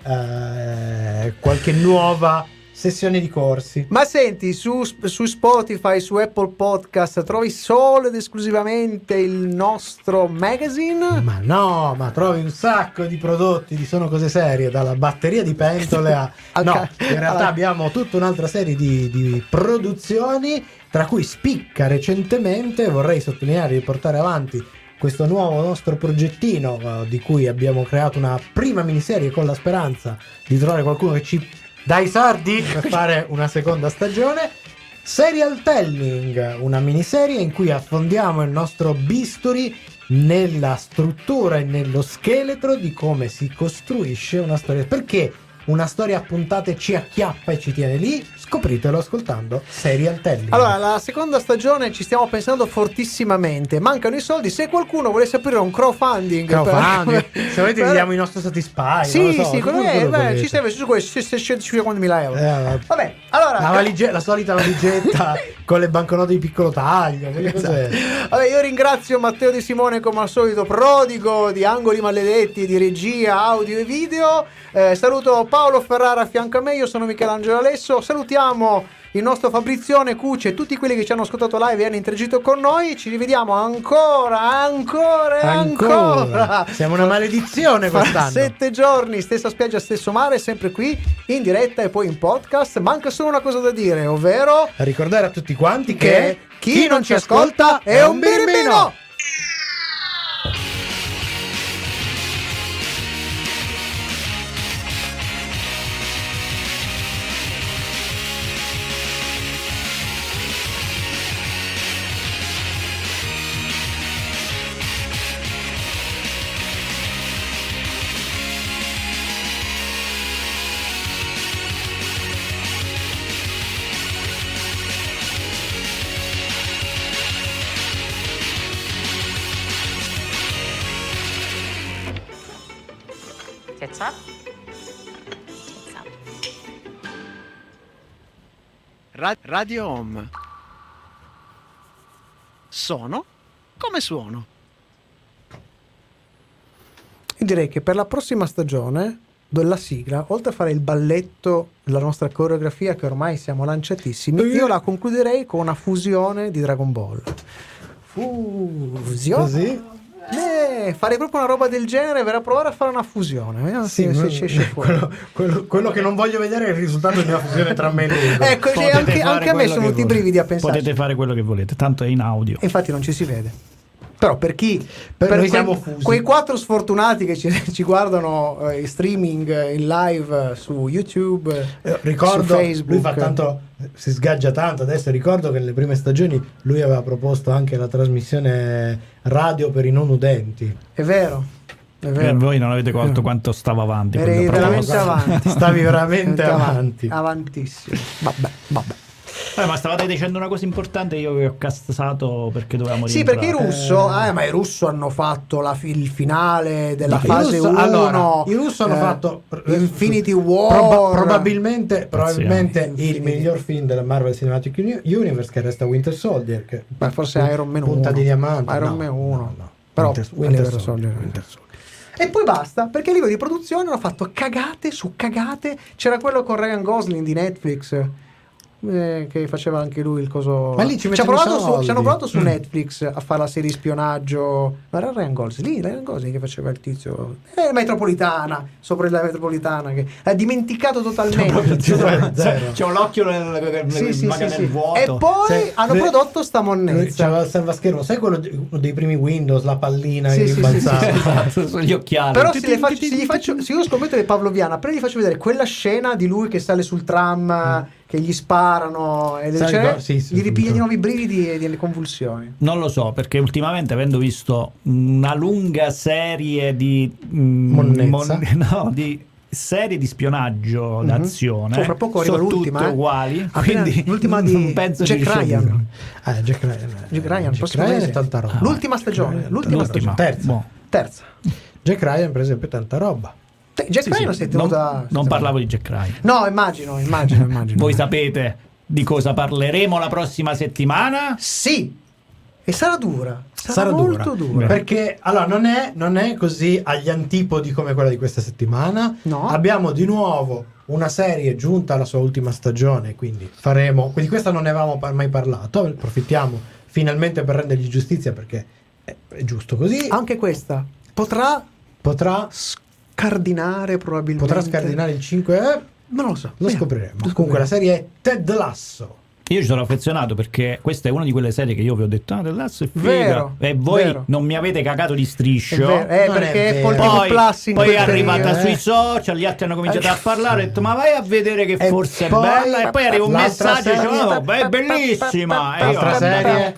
nuova sessione di corsi. Ma senti, su Spotify, su Apple Podcast trovi solo ed esclusivamente il nostro magazine? Ma no, ma trovi un sacco di prodotti di Sono Cose Serie, dalla batteria di pentole a... No, in realtà abbiamo tutta un'altra serie di produzioni, tra cui spicca recentemente, vorrei sottolineare di portare avanti questo nuovo nostro progettino, di cui abbiamo creato una prima miniserie con la speranza di trovare qualcuno che ci dai sardi per fare una seconda stagione. Serialtelling, una miniserie in cui affondiamo il nostro bisturi nella struttura e nello scheletro di come si costruisce una storia, perché una storia a puntate ci acchiappa e ci tiene lì. Scopritelo ascoltando Serialtelling. Allora, la seconda stagione ci stiamo pensando fortissimamente, mancano i soldi. Se qualcuno volesse aprire un crowdfunding se volete vi diamo i nostri Spotify, ci serve su questi 650.000 euro. Vabbè, allora la solita valigetta con le banconote di piccolo taglio, esatto. Vabbè, io ringrazio Matteo Di Simone, come al solito prodigo di angoli maledetti, di regia, audio e video. Saluto Paolo Ferrara a fianco a me, io sono Michelangelo Alesso, salutiamo il nostro Fabrizione Cucci e tutti quelli che ci hanno ascoltato live e hanno interagito con noi. Ci rivediamo ancora. Siamo una maledizione quest'anno. 7 giorni, stessa spiaggia, stesso mare, sempre qui in diretta e poi in podcast. Manca solo una cosa da dire, ovvero ricordare a tutti quanti che chi non ci ascolta è un birbino. Radio Ohm. Sono come suono. Io direi che per la prossima stagione della sigla, oltre a fare il balletto, la nostra coreografia che ormai siamo lanciatissimi, io la concluderei con una fusione di Dragon Ball. Fusione? Così? Fare proprio una roba del genere, verrà a provare a fare una fusione. Vediamo se ci esce fuori. Quello che non voglio vedere è il risultato di una fusione tra me e lui. Ecco, anche a me sono venuti i brividi a pensare. Potete fare quello che volete, tanto è in audio. Infatti non ci si vede. Però per quei 4 sfortunati che ci guardano in streaming, in live su YouTube, ricordo, su Facebook, lui fa tanto, si sgaggia tanto adesso. Ricordo che nelle prime stagioni lui aveva proposto anche la trasmissione radio per i non udenti. È vero. Voi non avete colto quanto stava avanti. Eri veramente avanti. Stavi veramente avanti. Avantissimo. Vabbè. Ma stavate dicendo una cosa importante, io vi ho cassato perché dovevamo rientrare. Sì, perché i russo hanno fatto il finale della fase 1. Allora, i russo hanno fatto Infinity War, probabilmente il miglior film della Marvel Cinematic Universe, che resta Winter Soldier, che ma forse Iron Man 1. Punta di diamante. Iron Man 1. Però Winter Soldier. E poi basta, perché a livello di produzione hanno fatto cagate su cagate. C'era quello con Ryan Gosling di Netflix, che faceva anche lui il coso. Ma lì ci hanno provato su Netflix a fare la serie spionaggio. Ma era Ryan Gosling che faceva il tizio metropolitana, sopra la metropolitana, che ha dimenticato totalmente. C'è un occhio nel vuoto. E poi hanno prodotto sta monnezza. C'era il salvaschermo, sai, quello dei primi Windows, la pallina che gli occhiali. Però se io scommetto che Pavloviana, però gli faccio vedere quella scena di lui che sale sul tram, che gli sparano e gli ripiglia di nuovi brividi e delle convulsioni. Non lo so, perché ultimamente, avendo visto una lunga serie di serie di spionaggio d'azione, fra poco arriva l'ultima, tutte uguali, quindi l'ultima di Jack Ryan, l'ultima stagione, terza. Jack Ryan per esempio è tanta roba. Jack Ryan sì, non parlavo di Jack Ryan. No, immagino. Voi sapete di cosa parleremo la prossima settimana? Sì. E sarà dura. Sarà molto dura. Perché allora non è così agli antipodi come quella di questa settimana. No. Abbiamo di nuovo una serie giunta alla sua ultima stagione, quindi faremo, di questa non ne avevamo mai parlato, approfittiamo finalmente per rendergli giustizia, perché è giusto così. Anche questa potrà scardinare probabilmente. Potrà scardinare il 5, ma non lo so. Lo scopriremo. Comunque la serie è Ted Lasso. Io ci sono affezionato perché questa è una di quelle serie che io vi ho detto Ted Lasso è figa, vero, e voi vero. Non mi avete cagato di striscio, perché è poi è arrivata sui social, gli altri hanno cominciato a parlare, ho detto ma vai a vedere che forse è bella, e poi arriva un messaggio, è bellissima, altra serie.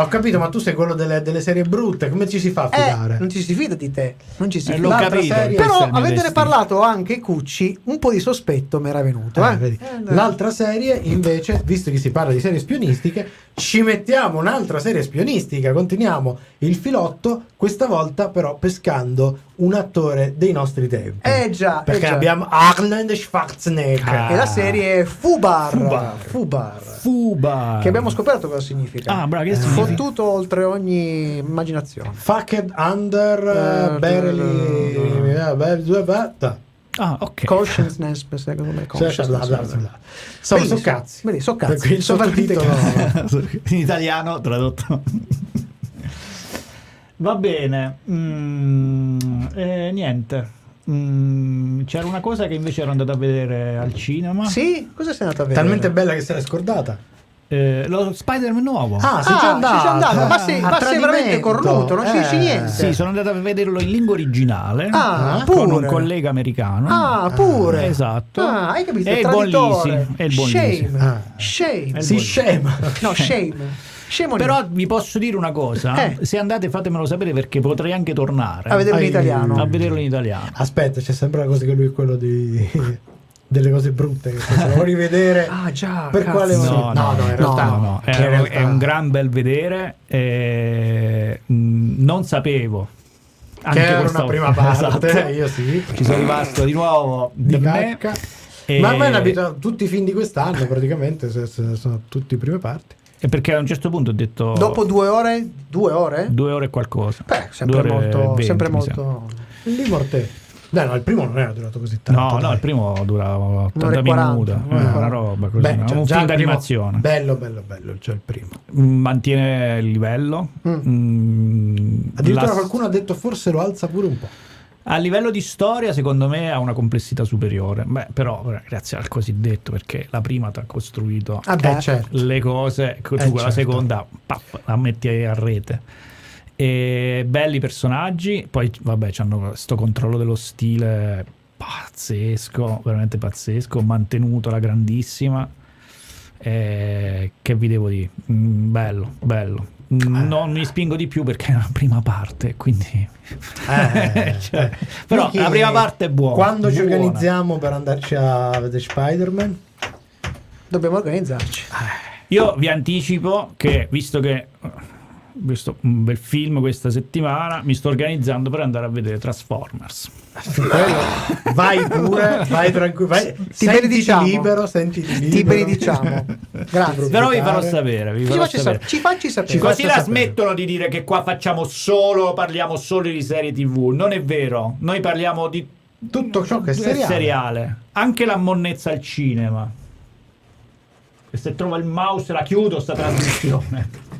Ho capito, ma tu sei quello delle serie brutte, come ci si fa a fidare? Non ci si fida di te, non ci si fida. Però avendone parlato anche Cucci, un po' di sospetto mi era venuto. L'altra serie invece, visto che si parla di serie spionistiche, ci mettiamo un'altra serie spionistica, continuiamo il filotto, questa volta però pescando un attore dei nostri tempi, perché abbiamo Arnold Schwarzenegger e la serie è Fubar, che abbiamo scoperto cosa significa, fottuto oltre ogni immaginazione, fucked under barely. Ah, ok. Consciousness, come sono cazzi. In italiano tradotto. Va bene. Niente. C'era una cosa che invece ero andato a vedere al cinema. Sì, cosa sei andato a vedere? Talmente bella che se l'hai scordata. Lo Spider-Man nuovo. Ci sei andato. Ma sei veramente cornuto, non ci dici niente. Sì, sono andato a vederlo in lingua originale con un collega americano. Esatto. Hai capito? È il traditore. Shame. Però vi posso dire una cosa, se andate fatemelo sapere, perché potrei anche tornare a vederlo in italiano. Aspetta, c'è sempre la cosa che lui è quello di delle cose brutte che possiamo rivedere. Quale motivo? No, in realtà. È un gran bel vedere. Non sapevo anche che era una prima parte. Esatto. Io sì, ci sono rimasto di nuovo di cacca. Ma a me ne abitano tutti i film di quest'anno praticamente, sono tutti prime parti. E perché a un certo punto ho detto, dopo due ore e qualcosa, sempre molto lì morte. No, il primo non era durato così tanto. No, il primo durava 80 minuti, una roba così. Un film d'animazione. Bello, cioè il primo. Mantiene il livello. Addirittura qualcuno ha detto forse lo alza pure un po'. A livello di storia, secondo me, ha una complessità superiore. Però, grazie al cosiddetto, perché la prima ti ha costruito le cose, tu la seconda la metti a rete. E belli personaggi, poi c'hanno questo controllo dello stile pazzesco, veramente pazzesco, mantenuto alla grandissima. Che vi devo dire, bello. Non mi spingo di più perché è la prima parte, quindi però la prima parte è buona. Quando ci organizziamo per andarci a vedere Spider-Man? Dobbiamo organizzarci. Io vi anticipo che, visto che questo un bel film questa settimana, mi sto organizzando per andare a vedere Transformers. Vai pure, vai tranquillo, sentiti libero. Grazie, però vi farò sapere, ci facci sapere. Così la smettono di dire che qua parliamo solo di serie TV. Non è vero, noi parliamo di tutto ciò che è seriale, anche la monnezza al cinema. E se trovo il mouse la chiudo sta trasmissione.